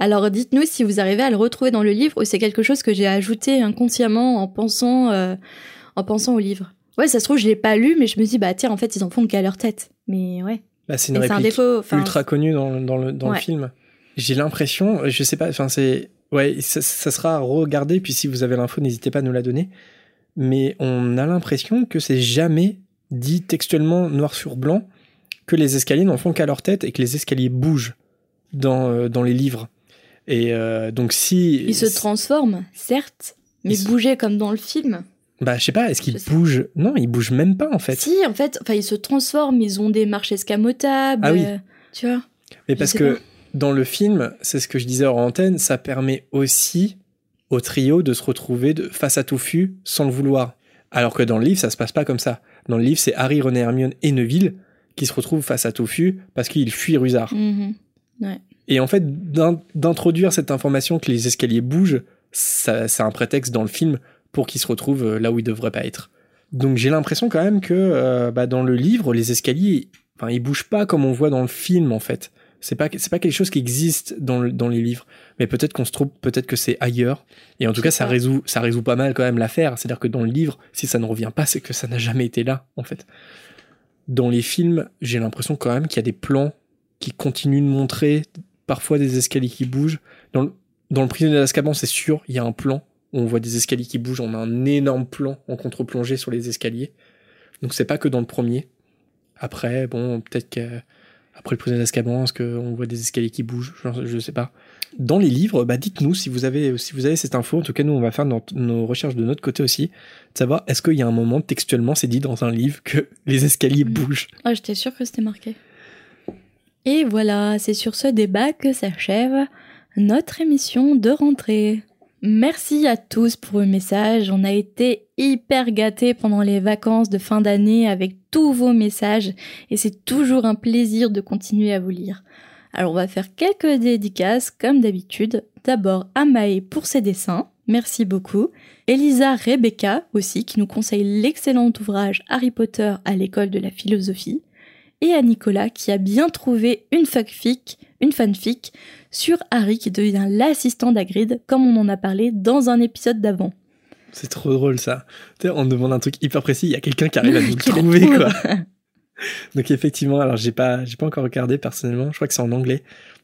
Alors dites-nous si vous arrivez à le retrouver dans le livre ou c'est quelque chose que j'ai ajouté inconsciemment en pensant, euh, en pensant au livre. Ouais, ça se trouve, je l'ai pas lu, mais je me dis, bah tiens, en fait, ils en font qu'à leur tête. Mais ouais. Bah, c'est une et réplique c'est un défaut, fin... ultra connue dans, dans, le, dans ouais. le film. J'ai l'impression, je sais pas, enfin c'est... Ouais, ça, ça sera à regarder, puis si vous avez l'info, n'hésitez pas à nous la donner. Mais on a l'impression que c'est jamais dit textuellement noir sur blanc que les escaliers n'en font qu'à leur tête et que les escaliers bougent dans, dans les livres. Et euh, donc si... Ils se transforment, certes, mais ils bouger se... comme dans le film. Bah, je sais pas, est-ce qu'ils bougent ? Non, ils bougent même pas, en fait. Si, en fait, enfin, ils se transforment, ils ont des marches escamotables, ah oui. euh, tu vois. Mais parce que... Pas. Dans le film, c'est ce que je disais hors antenne, ça permet aussi au trio de se retrouver de, face à Touffu sans le vouloir. Alors que dans le livre, ça se passe pas comme ça. Dans le livre, c'est Harry, Ron et Hermione et Neville qui se retrouvent face à Touffu parce qu'ils fuient Rusard. Mm-hmm. Ouais. Et en fait, d'in- d'introduire cette information que les escaliers bougent, ça, c'est un prétexte dans le film pour qu'ils se retrouvent là où ils devraient pas être. Donc j'ai l'impression quand même que euh, bah, dans le livre, les escaliers, enfin, ils bougent pas comme on voit dans le film, en fait. C'est pas, c'est pas quelque chose qui existe dans, le, dans les livres. Mais peut-être qu'on se trompe, peut-être que c'est ailleurs. Et en tout cas, ça résout, ça résout pas mal quand même l'affaire. C'est-à-dire que dans le livre, si ça ne revient pas, c'est que ça n'a jamais été là, en fait. Dans les films, j'ai l'impression quand même qu'il y a des plans qui continuent de montrer parfois des escaliers qui bougent. Dans le, dans le Prisonnier d'Azkaban, c'est sûr, il y a un plan où on voit des escaliers qui bougent. On a un énorme plan en contre-plongée sur les escaliers. Donc c'est pas que dans le premier. Après, bon, peut-être que... Après le Prisonnier d'Azkaban, est-ce qu'on voit des escaliers qui bougent ? Je ne sais pas. Dans les livres, bah dites-nous si vous avez, si vous avez cette info. En tout cas, nous, on va faire nos, nos recherches de notre côté aussi. De savoir, est-ce qu'il y a un moment, textuellement, c'est dit dans un livre que les escaliers bougent ? Ah, j'étais sûre que c'était marqué. Et voilà, c'est sur ce débat que s'achève notre émission de rentrée. Merci à tous pour vos messages. On a été hyper gâtés pendant les vacances de fin d'année avec tous vos messages et c'est toujours un plaisir de continuer à vous lire. Alors on va faire quelques dédicaces comme d'habitude. D'abord à Maë pour ses dessins. Merci beaucoup. Elisa Rebecca aussi qui nous conseille l'excellent ouvrage Harry Potter à l'école de la philosophie. Et à Nicolas qui a bien trouvé une fanfic, une fanfic sur Harry qui devient l'assistant d'Hagrid comme on en a parlé dans un épisode d'avant. C'est trop drôle ça. Tu sais, on demande un truc hyper précis, il y a quelqu'un qui arrive à nous le trouver quoi. Donc effectivement, alors j'ai pas, j'ai pas encore regardé personnellement, je crois que c'est en anglais,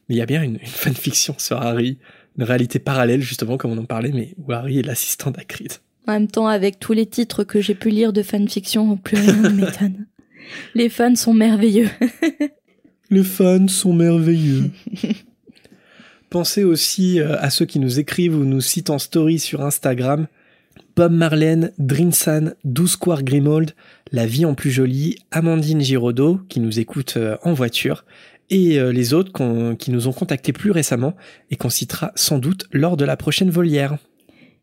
mais il y a bien une, une fanfiction sur Harry, une réalité parallèle justement comme on en parlait, mais où Harry est l'assistant d'Hagrid. En même temps, avec tous les titres que j'ai pu lire de fanfiction, plus rien ne m'étonne. Les fans sont merveilleux. Les fans sont merveilleux. Pensez aussi à ceux qui nous écrivent ou nous citent en story sur Instagram. Bob Marlène, Drinsan, douze Square Grimold, La Vie en Plus Jolie, Amandine Giraudot, qui nous écoute en voiture, et les autres qu'on, qui nous ont contactés plus récemment et qu'on citera sans doute lors de la prochaine volière.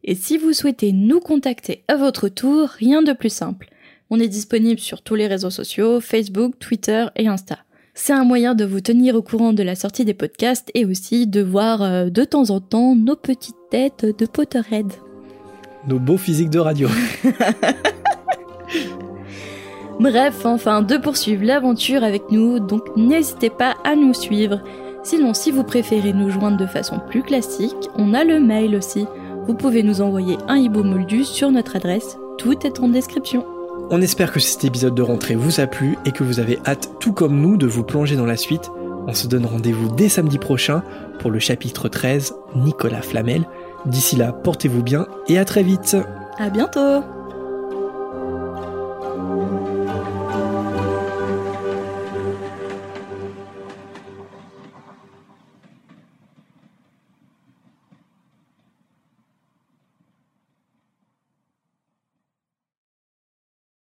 Et si vous souhaitez nous contacter à votre tour, rien de plus simple. On est disponible sur tous les réseaux sociaux, Facebook, Twitter et Insta. C'est un moyen de vous tenir au courant de la sortie des podcasts et aussi de voir euh, de temps en temps nos petites têtes de Potterhead. Nos beaux physiques de radio. Bref, enfin, de poursuivre l'aventure avec nous, donc n'hésitez pas à nous suivre. Sinon, si vous préférez nous joindre de façon plus classique, on a le mail aussi. Vous pouvez nous envoyer un hibou Moldus sur notre adresse, tout est en description. On espère que cet épisode de rentrée vous a plu et que vous avez hâte, tout comme nous, de vous plonger dans la suite. On se donne rendez-vous dès samedi prochain pour le chapitre treize, Nicolas Flamel. D'ici là, portez-vous bien et à très vite. À bientôt.